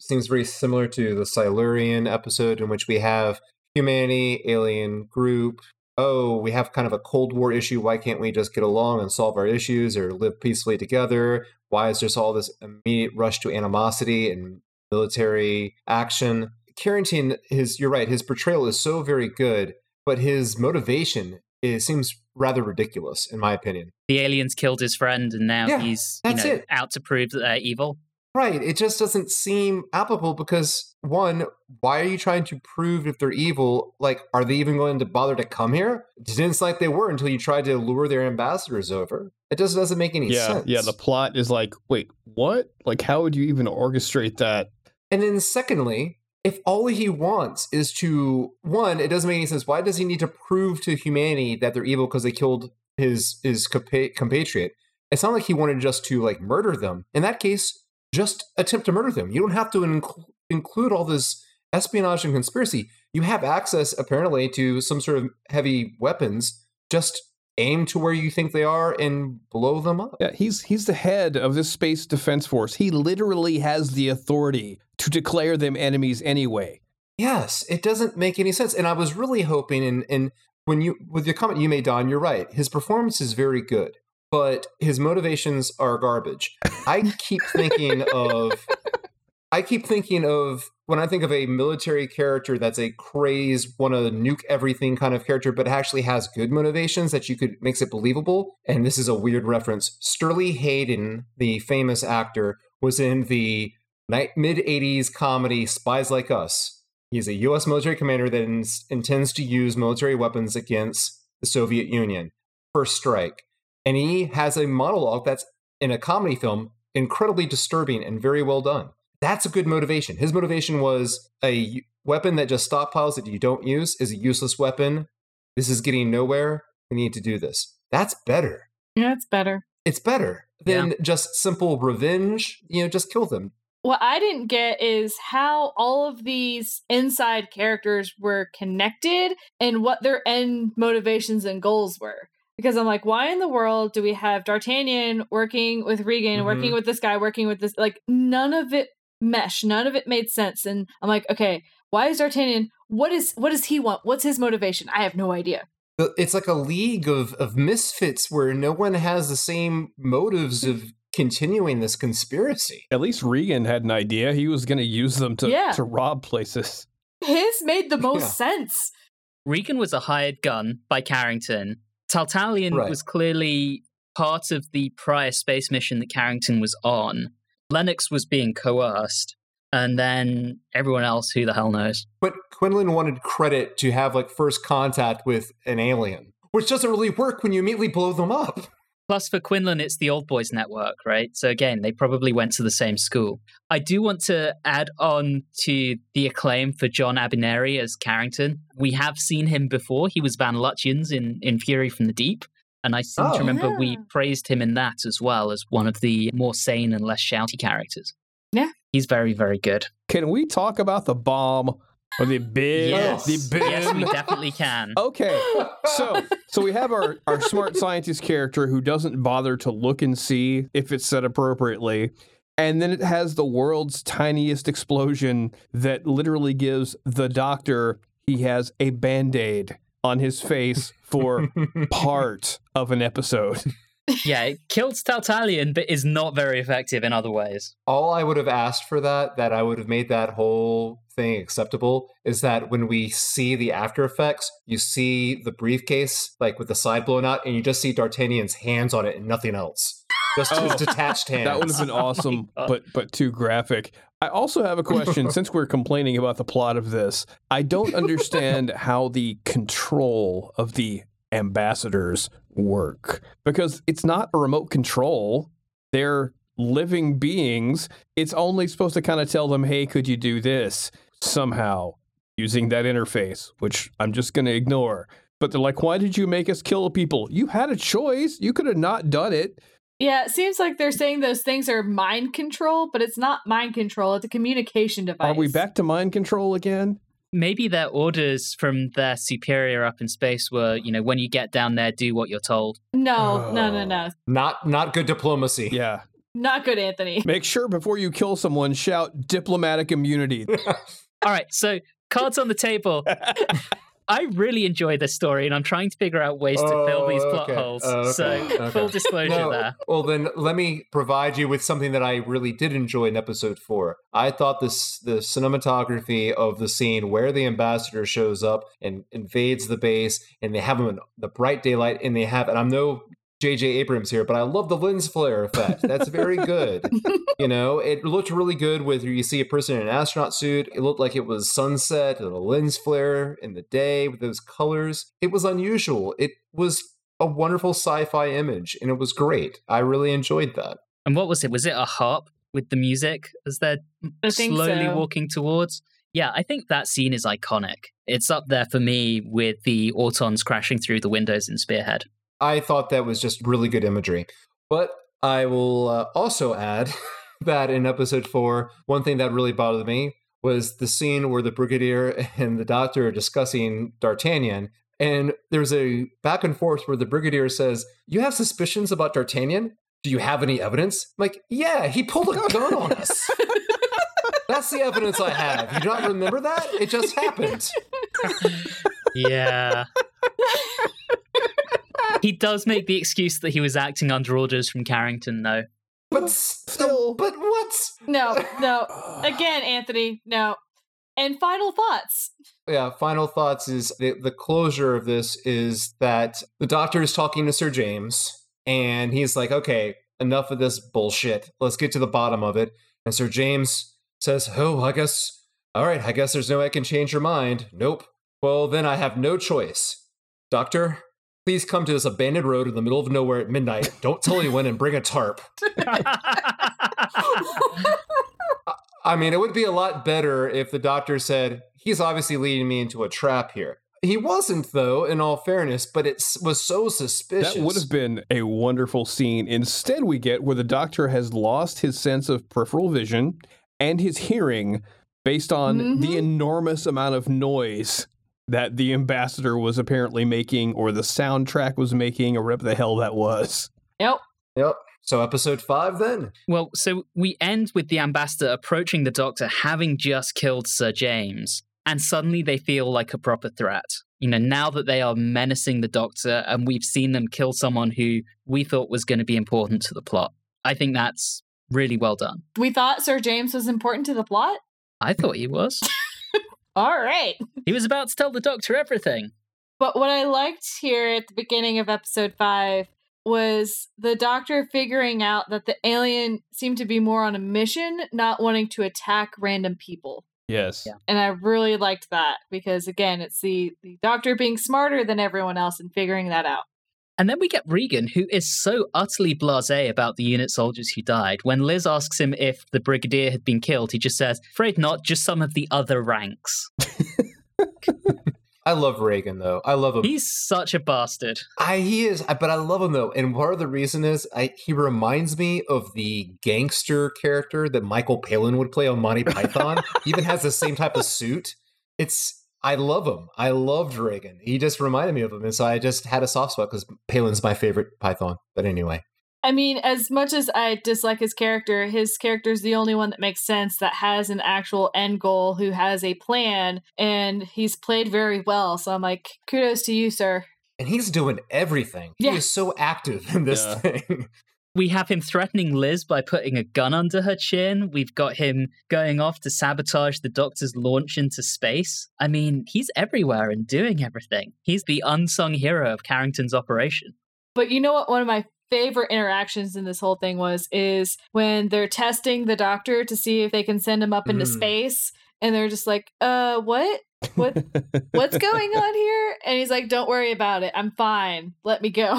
seems very similar to the Silurian episode, in which we have humanity, alien group. Oh, we have kind of a Cold War issue. Why can't we just get along and solve our issues or live peacefully together? Why is there all this immediate rush to animosity and military action? Carrington, you're right, his portrayal is so very good, but his motivation seems rather ridiculous, in my opinion. The aliens killed his friend, and now he's out to prove that they're evil. Right. It just doesn't seem applicable because, one, why are you trying to prove if they're evil? Like, are they even going to bother to come here? It didn't like they were until you tried to lure their ambassadors over. It just doesn't make any sense. Yeah, the plot is like, wait, what? Like, how would you even orchestrate that? And then secondly, if all he wants is to, one, it doesn't make any sense. Why does he need to prove to humanity that they're evil because they killed his compatriot? It's not like he wanted just to, like, murder them. In that case... just attempt to murder them. You don't have to include all this espionage and conspiracy. You have access, apparently, to some sort of heavy weapons. Just aim to where you think they are and blow them up. Yeah, he's the head of this Space Defense Force. He literally has the authority to declare them enemies anyway. Yes, it doesn't make any sense. And I was really hoping, and when you with your comment you made, Don, you're right. His performance is very good. But his motivations are garbage. I keep thinking of when I think of a military character that's a crazed, wanna nuke everything kind of character, but actually has good motivations that you could makes it believable. And this is a weird reference. Sterling Hayden, the famous actor, was in the mid-80s comedy Spies Like Us. He's a U.S. military commander that intends to use military weapons against the Soviet Union. First strike. And he has a monologue that's, in a comedy film, incredibly disturbing and very well done. That's a good motivation. His motivation was a weapon that just stockpiles that you don't use is a useless weapon. This is getting nowhere. We need to do this. That's better. Yeah, it's better. It's better than just simple revenge. You know, just kill them. What I didn't get is how all of these inside characters were connected and what their end motivations and goals were. Because I'm like, why in the world do we have D'Artagnan working with Regan, working with this guy, working with this? Like, none of it meshed. None of it made sense. And I'm like, okay, why is D'Artagnan? What does he want? What's his motivation? I have no idea. It's like a league of misfits where no one has the same motives of continuing this conspiracy. At least Regan had an idea. He was going to use them to rob places. His made the most sense. Regan was a hired gun by Carrington. Taltalian was clearly part of the prior space mission that Carrington was on. Lennox was being coerced. And then everyone else, who the hell knows? But Quinlan wanted credit to have, first contact with an alien, which doesn't really work when you immediately blow them up. Plus, for Quinlan, it's the old boys network, right? So again, they probably went to the same school. I do want to add on to the acclaim for John Abineri as Carrington. We have seen him before. He was Van Lutjens in Fury from the Deep. And I seem to remember we praised him in that as well, as one of the more sane and less shouty characters. Yeah. He's very, very good. Can we talk about the bomb? Or the big, yes, we definitely can. Okay, so we have our smart scientist character who doesn't bother to look and see if it's set appropriately. And then it has the world's tiniest explosion that literally gives the doctor, he has a Band-Aid on his face for part of an episode. Yeah, it kills Taltalian, but is not very effective in other ways. All I would have asked for that I would have made that whole thing acceptable, is that when we see the after effects, you see the briefcase, with the side blown out, and you just see D'Artagnan's hands on it and nothing else. Just his detached hands. That would have been awesome, but too graphic. I also have a question, since we're complaining about the plot of this. I don't understand how the control of the ambassadors work, because it's not a remote control. They're living beings. It's only supposed to kind of tell them, hey, could you do this somehow using that interface, which I'm just going to ignore. But they're like, why did you make us kill people? You had a choice. You could have not done it. Yeah, it seems like they're saying those things are mind control, but it's not mind control. It's a communication device. Are we back to mind control again? Maybe their orders from their superior up in space were, when you get down there, do what you're told. No. Not good diplomacy. Yeah. Not good, Anthony. Make sure before you kill someone, shout diplomatic immunity. All right, so cards on the table. I really enjoy this story, and I'm trying to figure out ways to fill these plot holes. Full disclosure there. Well, then let me provide you with something that I really did enjoy in episode 4. I thought the cinematography of the scene where the ambassador shows up and invades the base, and they have him in the bright daylight, and I'm no J.J. Abrams here, but I love the lens flare effect. That's very good. It looked really good whether you see a person in an astronaut suit. It looked like it was sunset and a lens flare in the day with those colors. It was unusual. It was a wonderful sci-fi image, and it was great. I really enjoyed that. And what was it? Was it a harp with the music as they're slowly walking towards? Yeah, I think that scene is iconic. It's up there for me with the Autons crashing through the windows in Spearhead. I thought that was just really good imagery. But I will also add that in episode 4, one thing that really bothered me was the scene where the Brigadier and the Doctor are discussing D'Artagnan. And there's a back and forth where the Brigadier says, you have suspicions about D'Artagnan? Do you have any evidence? I'm like, yeah, he pulled a gun on us. That's the evidence I have. You do not remember that? It just happened. Yeah. He does make the excuse that he was acting under orders from Carrington, though. But still, but what? No. Again, Anthony, no. And final thoughts. Yeah, final thoughts is the closure of this is that the Doctor is talking to Sir James, and he's like, okay, enough of this bullshit. Let's get to the bottom of it. And Sir James says, I guess there's no way I can change your mind. Nope. Well, then I have no choice. Doctor, please come to this abandoned road in the middle of nowhere at midnight. Don't tell anyone and bring a tarp. I mean, it would be a lot better if the Doctor said, he's obviously leading me into a trap here. He wasn't, though, in all fairness, but it was so suspicious. That would have been a wonderful scene. Instead, we get where the Doctor has lost his sense of peripheral vision and his hearing based on the enormous amount of noise that the ambassador was apparently making, or the soundtrack was making, or whatever the hell that was. Yep. So episode 5 then. Well, so we end with the ambassador approaching the Doctor, having just killed Sir James, and suddenly they feel like a proper threat. Now that they are menacing the Doctor, and we've seen them kill someone who we thought was going to be important to the plot. I think that's really well done. We thought Sir James was important to the plot? I thought he was. All right. He was about to tell the Doctor everything. But what I liked here at the beginning of episode 5 was the Doctor figuring out that the alien seemed to be more on a mission, not wanting to attack random people. Yes. Yeah. And I really liked that because, again, it's the Doctor being smarter than everyone else and figuring that out. And then we get Regan, who is so utterly blasé about the unit soldiers who died. When Liz asks him if the Brigadier had been killed, he just says, afraid not, just some of the other ranks. I love Regan, though. I love him. He's such a bastard. He is, but I love him, though. And part of the reason is he reminds me of the gangster character that Michael Palin would play on Monty Python. He even has the same type of suit. I love him. I loved Regan. He just reminded me of him. And so I just had a soft spot because Palin's my favorite Python. But anyway. I mean, as much as I dislike his character is the only one that makes sense, that has an actual end goal, who has a plan, and he's played very well. So I'm like, kudos to you, sir. And he's doing everything. Yeah. He is so active in this thing. We have him threatening Liz by putting a gun under her chin. We've got him going off to sabotage the Doctor's launch into space. I mean, he's everywhere and doing everything. He's the unsung hero of Carrington's operation. But you know what one of my favorite interactions in this whole thing is when they're testing the Doctor to see if they can send him up into space. And they're just like, what? What's going on here? And he's like, don't worry about it. I'm fine. Let me go.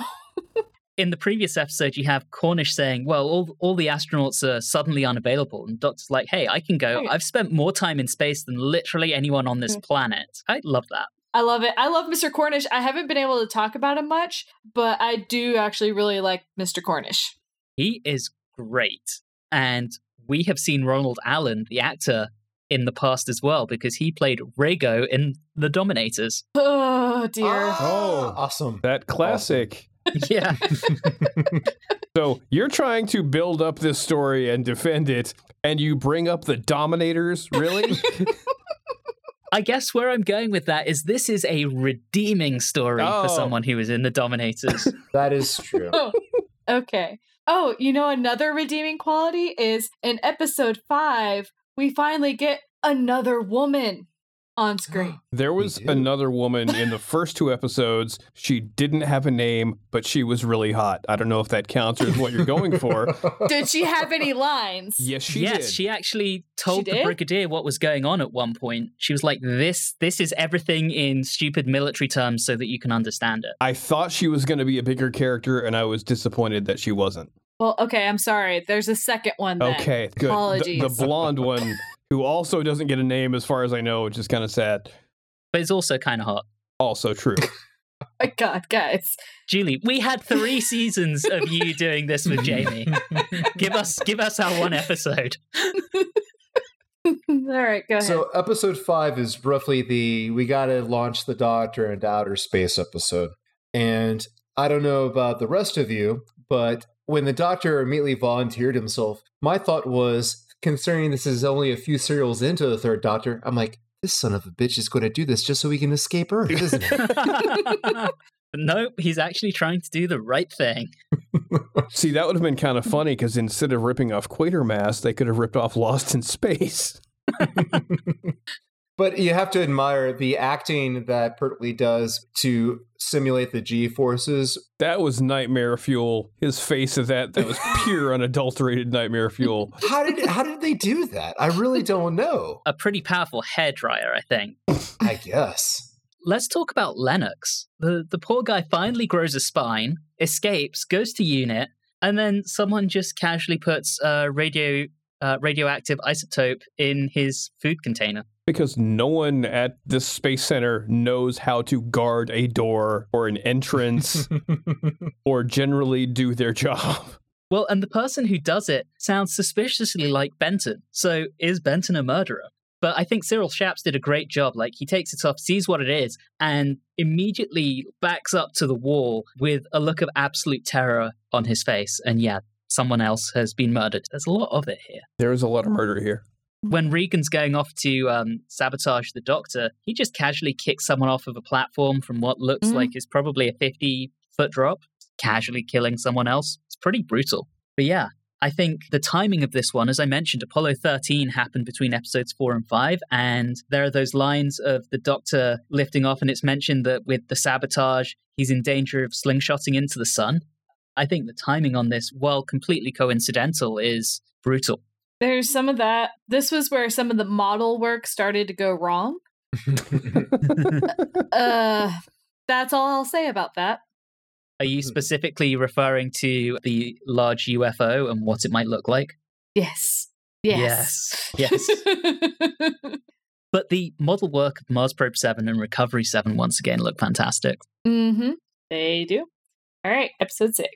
In the previous episode, you have Cornish saying, well, all the astronauts are suddenly unavailable. And Doctor's like, hey, I can go. I've spent more time in space than literally anyone on this planet. I love that. I love it. I love Mr. Cornish. I haven't been able to talk about him much, but I do actually really like Mr. Cornish. He is great. And we have seen Ronald Allen, the actor, in the past as well, because he played Rego in The Dominators. Oh, dear. Oh, awesome. That classic. Yeah. So you're trying to build up this story and defend it, and you bring up the Dominators, really? I guess where I'm going with that is this is a redeeming story for someone who is in the Dominators. That is true. Okay. Oh, you know, another redeeming quality is in episode 5, we finally get another woman on screen. There was another woman in the first 2 episodes. She didn't have a name, but she was really hot. I don't know if that counts or is what you're going for. Did she have any lines? Yes, she did. Yes, she actually told the Brigadier what was going on at one point. She was like, this is everything in stupid military terms so that you can understand it. I thought she was going to be a bigger character, and I was disappointed that she wasn't. Well, okay, I'm sorry. There's a second one then. Okay, good. Apologies. The blonde one. Who also doesn't get a name as far as I know, which is kind of sad. But it's also kind of hot. Also true. My God, guys. Julie, we had 3 seasons of you doing this with Jamie. Give us our one episode. All right, go ahead. So episode 5 is roughly we gotta launch the Doctor into outer space episode. And I don't know about the rest of you, but when the Doctor immediately volunteered himself, my thought was, concerning this is only a few serials into the third Doctor, I'm like, this son of a bitch is going to do this just so he can escape Earth, isn't it? Nope, he's actually trying to do the right thing. See, that would have been kind of funny because instead of ripping off Quatermass, they could have ripped off Lost in Space. But you have to admire the acting that Pertwee does to simulate the G-forces. That was nightmare fuel. His face of that was pure unadulterated nightmare fuel. How did they do that? I really don't know. A pretty powerful hairdryer, I think. I guess. Let's talk about Lennox. The poor guy finally grows a spine, escapes, goes to UNIT, and then someone just casually puts radioactive isotope in his food container. Because no one at this space center knows how to guard a door or an entrance or generally do their job. Well, and the person who does it sounds suspiciously like Benton. So is Benton a murderer? But I think Cyril Shapps did a great job. Like, he takes it off, sees what it is, and immediately backs up to the wall with a look of absolute terror on his face. And yeah, someone else has been murdered. There's a lot of it here. There is a lot of murder here. When Regan's going off to sabotage the Doctor, he just casually kicks someone off of a platform from what looks like is probably a 50-foot drop, casually killing someone else. It's pretty brutal. But yeah, I think the timing of this one, as I mentioned, Apollo 13 happened between episodes 4 and 5, and there are those lines of the Doctor lifting off, and it's mentioned that with the sabotage, he's in danger of slingshotting into the sun. I think the timing on this, while completely coincidental, is brutal. There's some of that. This was where some of the model work started to go wrong. That's all I'll say about that. Are you specifically referring to the large UFO and what it might look like? Yes. Yes. Yes. Yes. But the model work of Mars Probe 7 and Recovery 7 once again look fantastic. Mm-hmm. They do. All right, episode 6.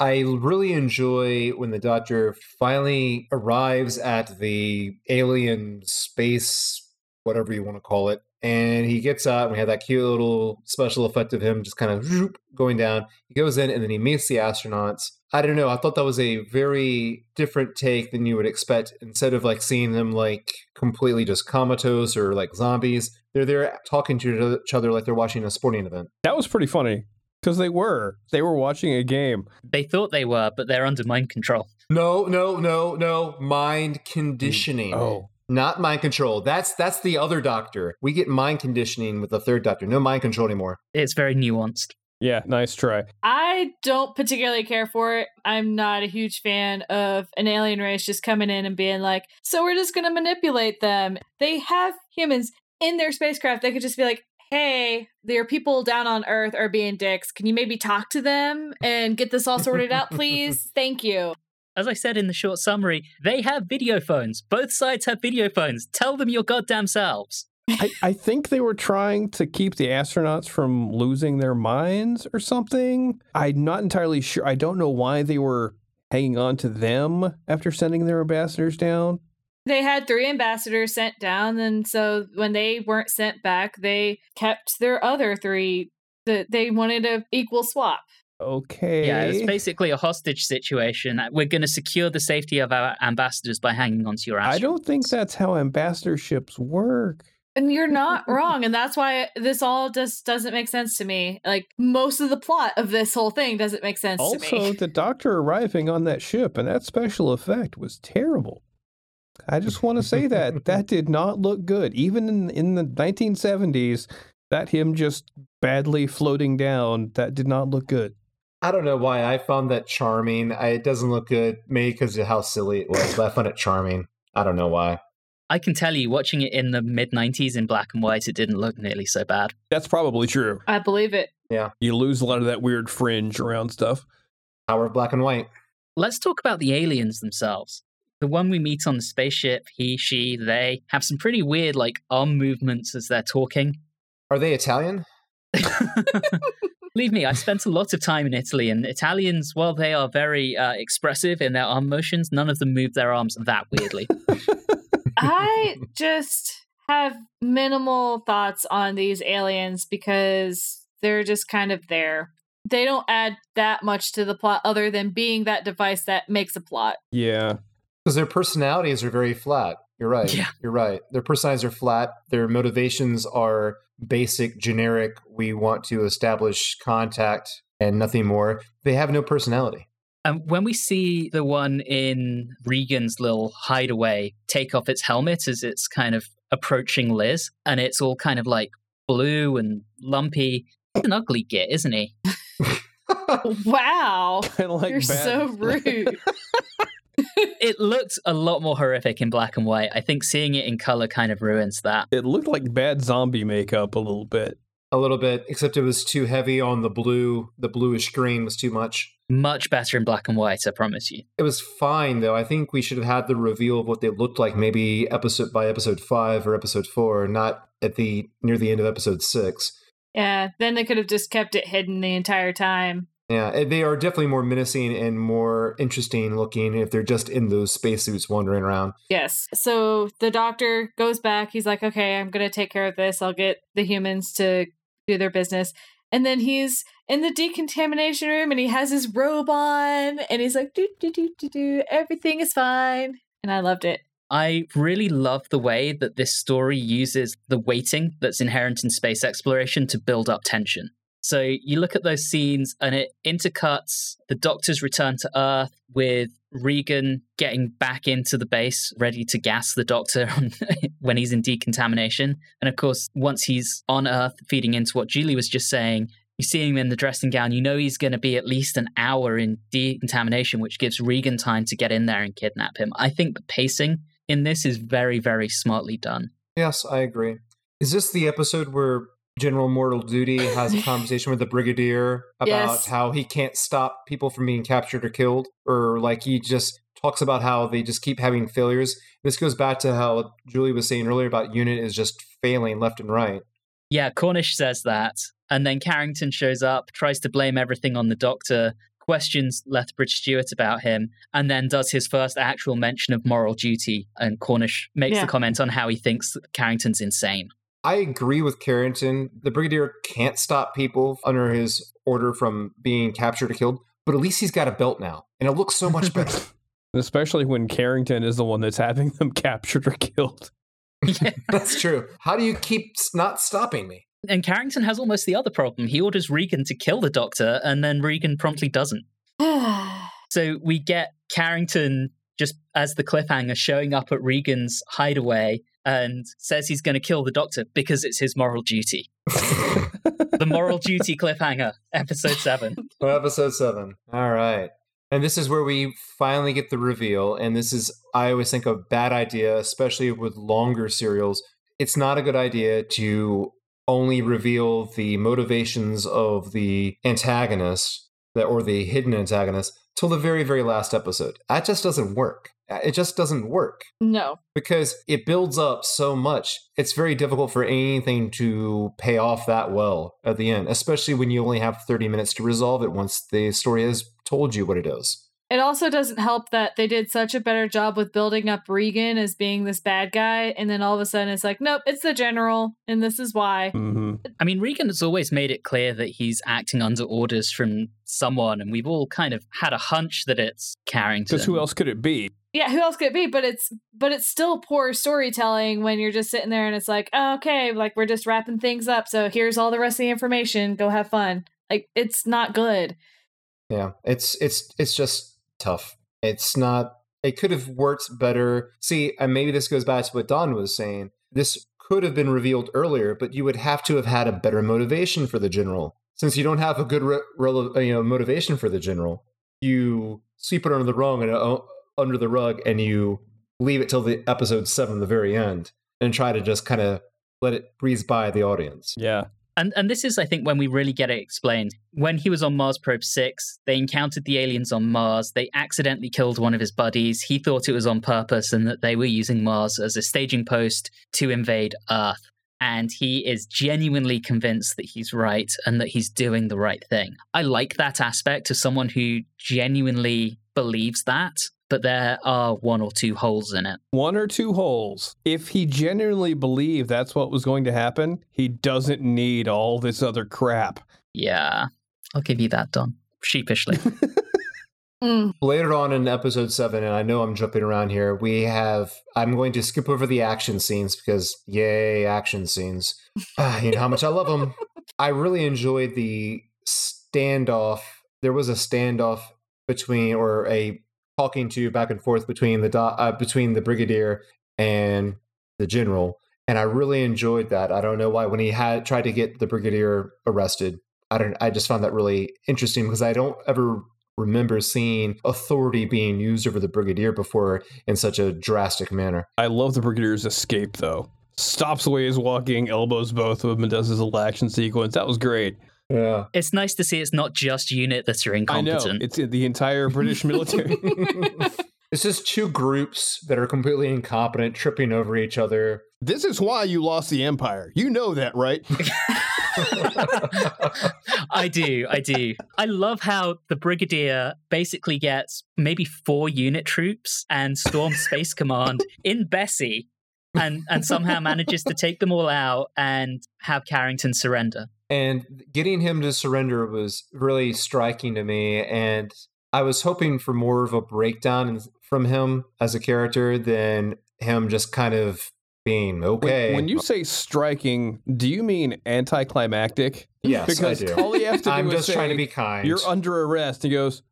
I really enjoy when the Doctor finally arrives at the alien space, whatever you want to call it, and he gets out, and we have that cute little special effect of him just kind of going down. He goes in, and then he meets the astronauts. I don't know. I thought that was a very different take than you would expect. Instead of like seeing them like completely just comatose or like zombies, they're there talking to each other like they're watching a sporting event. That was pretty funny. Because they were watching a game. They thought they were, but they're under mind control. No. Mind conditioning. Oh, not mind control. That's the other Doctor. We get mind conditioning with the third Doctor. No mind control anymore. It's very nuanced. Yeah, nice try. I don't particularly care for it. I'm not a huge fan of an alien race just coming in and being like, so we're just going to manipulate them. They have humans in their spacecraft. They could just be like, hey, their people down on Earth are being dicks. Can you maybe talk to them and get this all sorted out, please? Thank you. As I said in the short summary, they have video phones. Both sides have video phones. Tell them your goddamn selves. I think they were trying to keep the astronauts from losing their minds or something. I'm not entirely sure. I don't know why they were hanging on to them after sending their ambassadors down. They had 3 ambassadors sent down, and so when they weren't sent back, they kept their other 3. They wanted an equal swap. Okay. Yeah, it's basically a hostage situation. We're going to secure the safety of our ambassadors by hanging onto your astronauts. I don't think that's how ambassadorships work. And you're not wrong, and that's why this all just doesn't make sense to me. Like, most of the plot of this whole thing doesn't make sense to me. Also, the Doctor arriving on that ship and that special effect was terrible. I just want to say that did not look good. Even in the 1970s, that him just badly floating down, that did not look good. I don't know why I found that charming. It doesn't look good, maybe because of how silly it was, but I found it charming. I don't know why. I can tell you, watching it in the mid-90s in black and white, it didn't look nearly so bad. That's probably true. I believe it. Yeah. You lose a lot of that weird fringe around stuff. Power of black and white. Let's talk about the aliens themselves. The one we meet on the spaceship, he, she, they, have some pretty weird, like, arm movements as they're talking. Are they Italian? Believe me, I spent a lot of time in Italy, and Italians, while they are very expressive in their arm motions, none of them move their arms that weirdly. I just have minimal thoughts on these aliens because they're just kind of there. They don't add that much to the plot other than being that device that makes a plot. Yeah. Because their personalities are very flat. You're right. Yeah. You're right. Their personalities are flat. Their motivations are basic, generic. We want to establish contact and nothing more. They have no personality. And when we see the one in Regan's little hideaway take off its helmet as it's kind of approaching Liz, and it's all kind of like blue and lumpy, he's an ugly git, isn't he? Wow. You're so rude. It looked a lot more horrific in black and white. I think seeing it in color kind of ruins that. It looked like bad zombie makeup a little bit, except it was too heavy on the blue. The bluish green was too much. Much better in black and white, I promise you. It was fine, though. I think we should have had the reveal of what they looked like maybe episode by episode 5 or episode 4, not at the near the end of episode 6. Yeah, then they could have just kept it hidden the entire time. Yeah, they are definitely more menacing and more interesting looking if they're just in those spacesuits wandering around. Yes. So the Doctor goes back. He's like, okay, I'm going to take care of this. I'll get the humans to do their business. And then he's in the decontamination room and he has his robe on and he's like, do, do, do, do, do. Everything is fine. And I loved it. I really love the way that this story uses the waiting that's inherent in space exploration to build up tension. So you look at those scenes and it intercuts the Doctor's return to Earth with Regan getting back into the base, ready to gas the Doctor when he's in decontamination. And of course, once he's on Earth, feeding into what Julie was just saying, you see him in the dressing gown, you know he's going to be at least an hour in decontamination, which gives Regan time to get in there and kidnap him. I think the pacing in this is very, very smartly done. Yes, I agree. Is this the episode where General Mortal Duty has a conversation with the Brigadier about how he can't stop people from being captured or killed? Or like he just talks about how they just keep having failures. This goes back to how Julie was saying earlier about UNIT is just failing left and right. Yeah, Cornish says that. And then Carrington shows up, tries to blame everything on the Doctor, questions Lethbridge Stewart about him, and then does his first actual mention of moral duty. And Cornish makes the comment on how he thinks that Carrington's insane. I agree with Carrington. The Brigadier can't stop people under his order from being captured or killed, but at least he's got a belt now, and it looks so much better. Especially when Carrington is the one that's having them captured or killed. Yeah. That's true. How do you keep not stopping me? And Carrington has almost the other problem. He orders Regan to kill the Doctor, and then Regan promptly doesn't. So we get Carrington, just as the cliffhanger, showing up at Regan's hideaway and says he's going to kill the Doctor because it's his moral duty. The moral duty cliffhanger, episode 7. Well, episode 7. All right. And this is where we finally get the reveal. And this is, I always think, a bad idea, especially with longer serials. It's not a good idea to only reveal the motivations of the antagonist or the hidden antagonist till the very, very last episode. That just doesn't work. It just doesn't work. No. Because it builds up so much. It's very difficult for anything to pay off that well at the end, especially when you only have 30 minutes to resolve it once the story has told you what it is. It also doesn't help that they did such a better job with building up Regan as being this bad guy. And then all of a sudden it's like, nope, it's the General. And this is why. Mm-hmm. I mean, Regan has always made it clear that he's acting under orders from someone. And we've all kind of had a hunch that it's Carrington. Because who else could it be? Yeah, who else could it be? But it's still poor storytelling when you're just sitting there and it's like, oh, okay, like we're just wrapping things up. So here's all the rest of the information. Go have fun. Like, it's not good. Yeah, it's just tough. It's not, it could have worked better. See, and maybe this goes back to what Don was saying. This could have been revealed earlier, but you would have to have had a better motivation for the General. Since you don't have a good motivation for the General, you sweep it under the rug and you leave it till the episode 7, the very end, and try to just kind of let it breeze by the audience. Yeah. And this is, I think, when we really get it explained. When he was on Mars Probe 6, they encountered the aliens on Mars. They accidentally killed one of his buddies. He thought it was on purpose and that they were using Mars as a staging post to invade Earth. And he is genuinely convinced that he's right and that he's doing the right thing. I like that aspect of someone who genuinely believes that, but there are one or two holes in it. One or two holes. If he genuinely believed that's what was going to happen, he doesn't need all this other crap. Yeah. I'll give you that, Don. Sheepishly. Later on in episode 7, and I know I'm jumping around here, I'm going to skip over the action scenes because, yay, action scenes. You know how much I love them. I really enjoyed the standoff. There was a standoff between, or a talking to back and forth between the Brigadier and the General, and I really enjoyed that. I don't know why when he had tried to get the Brigadier arrested. I just found that really interesting because I don't ever remember seeing authority being used over the Brigadier before in such a drastic manner. I love the Brigadier's escape though. Stops the way he's walking, elbows both of them, and does his little action sequence. That was great. Yeah. It's nice to see it's not just UNIT that's incompetent. I know. It's the entire British military. It's just two groups that are completely incompetent, tripping over each other. This is why you lost the Empire. You know that, right? I do. I love how the Brigadier basically gets maybe 4 UNIT troops and Storm Space Command in Bessie and somehow manages to take them all out and have Carrington surrender. And getting him to surrender was really striking to me. And I was hoping for more of a breakdown from him as a character than him just kind of being okay. When you say striking, do you mean anticlimactic? Yes, because I do. All you have to do I'm is just say, trying to be kind. You're under arrest. He goes,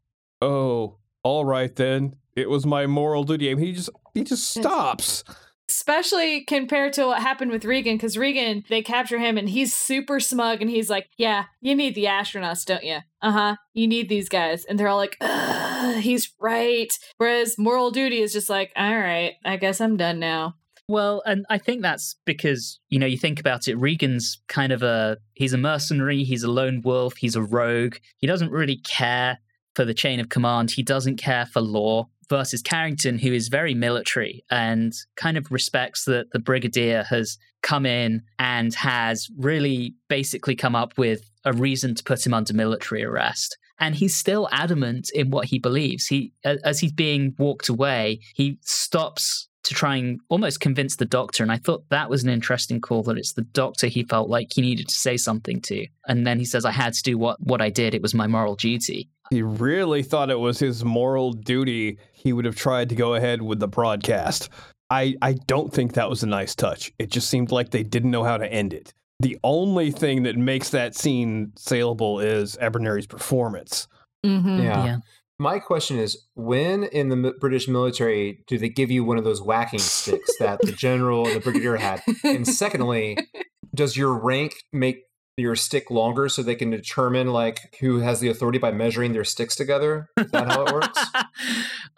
oh, all right then. it was my moral duty. I mean, he just stops. Especially compared to what happened with Regan, because Regan, they capture him and he's super smug and he's like, yeah, you need the astronauts, don't you? Uh-huh. You need these guys. And they're all like, ugh, he's right. Whereas moral duty is just like, all right, I guess I'm done now. Well, and I think that's because, you know, you think about it, Regan's kind of he's a mercenary, he's a lone wolf, he's a rogue. He doesn't really care for the chain of command. He doesn't care for law. Versus Carrington, who is very military and kind of respects that the Brigadier has come in and has really basically come up with a reason to put him under military arrest. And he's still adamant in what he believes. He, as he's being walked away, he stops to try and almost convince the doctor. And I thought that was an interesting call, that it's the doctor he felt like he needed to say something to. And then he says, I had to do what I did. It was my moral duty. He really thought it was his moral duty. He would have tried to go ahead with the broadcast. I don't think that was a nice touch. It just seemed like they didn't know how to end it. The only thing that makes that scene saleable is Abernary's performance. Mm-hmm. Yeah. My question is, when in the British military do they give you one of those whacking sticks that the general and the brigadier had? And secondly, does your rank make your stick longer so they can determine like who has the authority by measuring their sticks together? Is that how it works?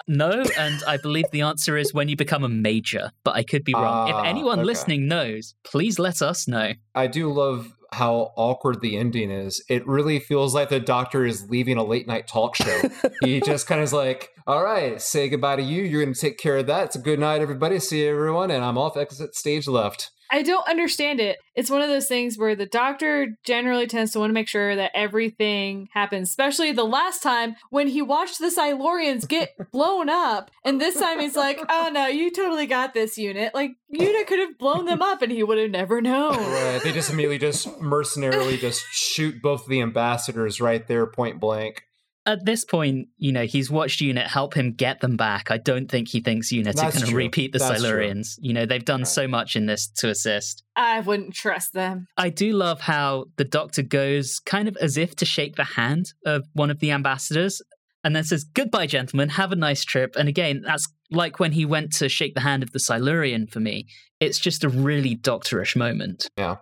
No, and I believe the answer is when you become a major, but I could be wrong. If anyone listening knows, please let us know. I do love how awkward the ending is. It really feels like the doctor is leaving a late night talk show. He just kind of is like, all right, say goodbye to you. You're going to take care of that. It's a good night, everybody. See everyone. And I'm off exit stage left. I don't understand it. It's one of those things where the doctor generally tends to want to make sure that everything happens, especially the last time when he watched the Silurians get blown up. And this time he's like, oh no, you totally got this, Unit. Like, Unit could have blown them up and he would have never known. Right. They just immediately just mercenarily just shoot both the ambassadors right there, point blank. At this point, you know, he's watched Unit help him get them back. I don't think he thinks Unit are going to repeat the Silurians. You know, they've done so much in this to assist. I wouldn't trust them. I do love how the doctor goes kind of as if to shake the hand of one of the ambassadors and then says, goodbye, gentlemen, have a nice trip. And again, that's like when he went to shake the hand of the Silurian for me. It's just a really doctorish moment. Yeah.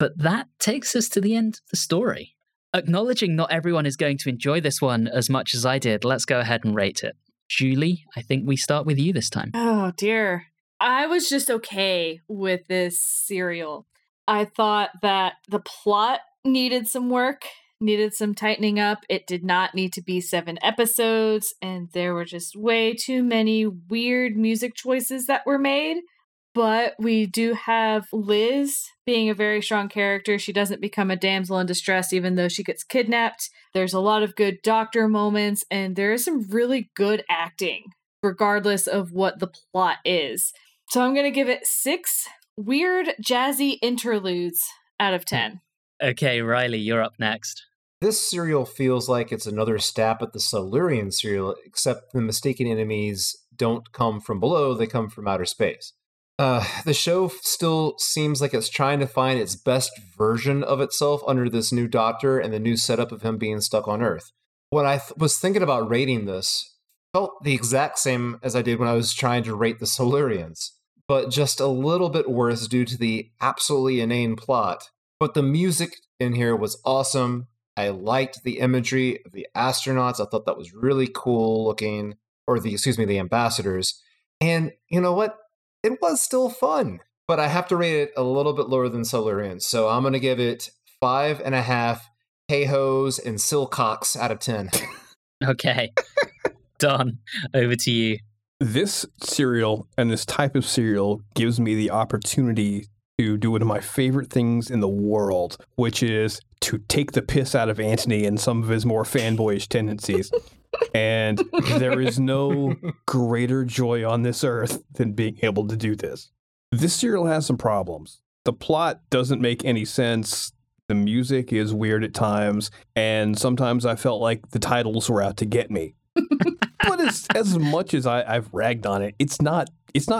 But that takes us to the end of the story. Acknowledging not everyone is going to enjoy this one as much as I did, let's go ahead and rate it. Julie, I think we start with you this time. Oh, dear. I was just okay with this serial. I thought that the plot needed some work, needed some tightening up. It did not need to be 7 episodes, and there were just way too many weird music choices that were made. But we do have Liz being a very strong character. She doesn't become a damsel in distress, even though she gets kidnapped. There's a lot of good doctor moments, and there is some really good acting, regardless of what the plot is. So I'm going to give it 6 weird jazzy interludes out of 10. Okay, Riley, you're up next. This serial feels like it's another stab at the Silurian serial, except the mistaken enemies don't come from below, they come from outer space. The show still seems like it's trying to find its best version of itself under this new doctor and the new setup of him being stuck on Earth. When I was thinking about rating this, felt the exact same as I did when I was trying to rate the Silurians, but just a little bit worse due to the absolutely inane plot. But the music in here was awesome. I liked the imagery of the astronauts. I thought that was really cool looking, or the ambassadors. And you know what? It was still fun, but I have to rate it a little bit lower than Silurian. So I'm going to give it 5.5 hey-hoes and silcocks out of 10. Okay. Done. Over to you. This serial and this type of serial gives me the opportunity to do one of my favorite things in the world, which is to take the piss out of Anthony and some of his more fanboyish tendencies. And there is no greater joy on this earth than being able to do this. This serial has some problems. The plot doesn't make any sense. The music is weird at times. And sometimes I felt like the titles were out to get me. But as much as I've ragged on it, it's not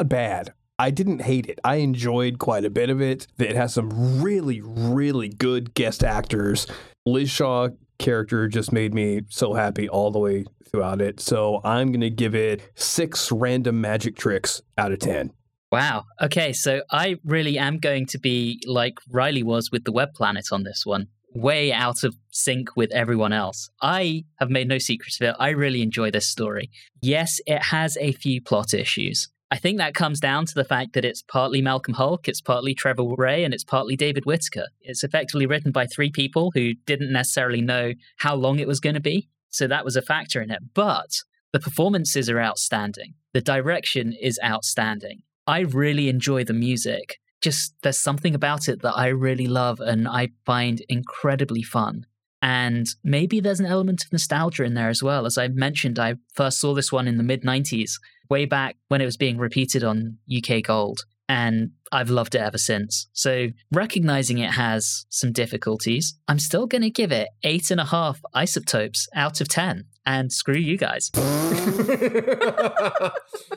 bad. I didn't hate it. I enjoyed quite a bit of it. It has some really, really good guest actors. Liz Shaw character just made me so happy all the way throughout it. So I'm going to give it 6 random magic tricks out of 10. Wow. Okay, so I really am going to be like Riley was with the web planet on this one. Way out of sync with everyone else. I have made no secret of it. I really enjoy this story. Yes, it has a few plot issues. I think that comes down to the fact that it's partly Malcolm Hulk, it's partly Trevor Ray, and it's partly David Whittaker. It's effectively written by 3 people who didn't necessarily know how long it was going to be, so that was a factor in it. But the performances are outstanding. The direction is outstanding. I really enjoy the music. Just there's something about it that I really love and I find incredibly fun. And maybe there's an element of nostalgia in there as well. As I mentioned, I first saw this one in the mid-90s, way back when it was being repeated on UK Gold, and I've loved it ever since. So recognizing it has some difficulties, I'm still going to give it 8.5 isotopes out of 10. And screw you guys.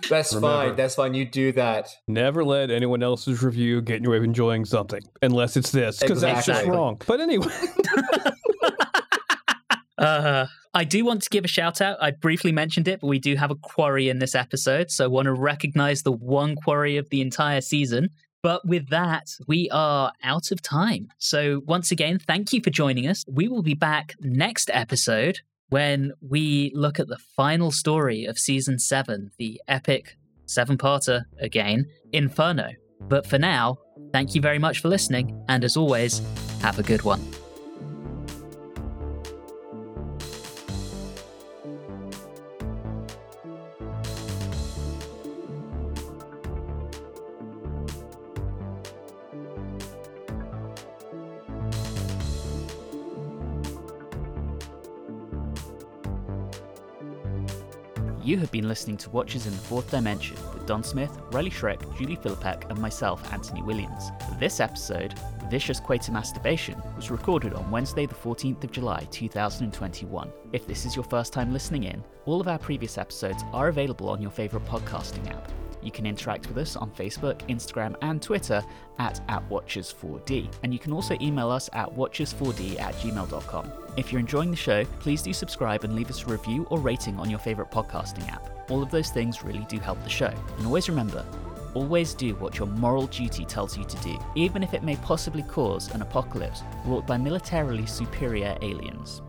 That's fine. That's fine. You do that. Never let anyone else's review get in your way of enjoying something, unless it's this, because that's just wrong. But anyway. I do want to give a shout out. I briefly mentioned it, but we do have a quarry in this episode. So I want to recognize the one quarry of the entire season. But with that, we are out of time. So once again, thank you for joining us. We will be back next episode when we look at the final story of season 7, the epic 7-parter again, Inferno. But for now, thank you very much for listening. And as always, have a good one. You have been listening to Watchers in the Fourth Dimension with Don Smith, Riley Schreck, Julie Philippak, and myself, Anthony Williams. This episode, Vicious Quater Masturbation, was recorded on Wednesday the 14th of July 2021. If this is your first time listening in, all of our previous episodes are available on your favourite podcasting app. You can interact with us on Facebook, Instagram, and Twitter at Watchers4D. And you can also email us at watchers4d@gmail.com. If you're enjoying the show, please do subscribe and leave us a review or rating on your favourite podcasting app. All of those things really do help the show. And always remember, always do what your moral duty tells you to do, even if it may possibly cause an apocalypse wrought by militarily superior aliens.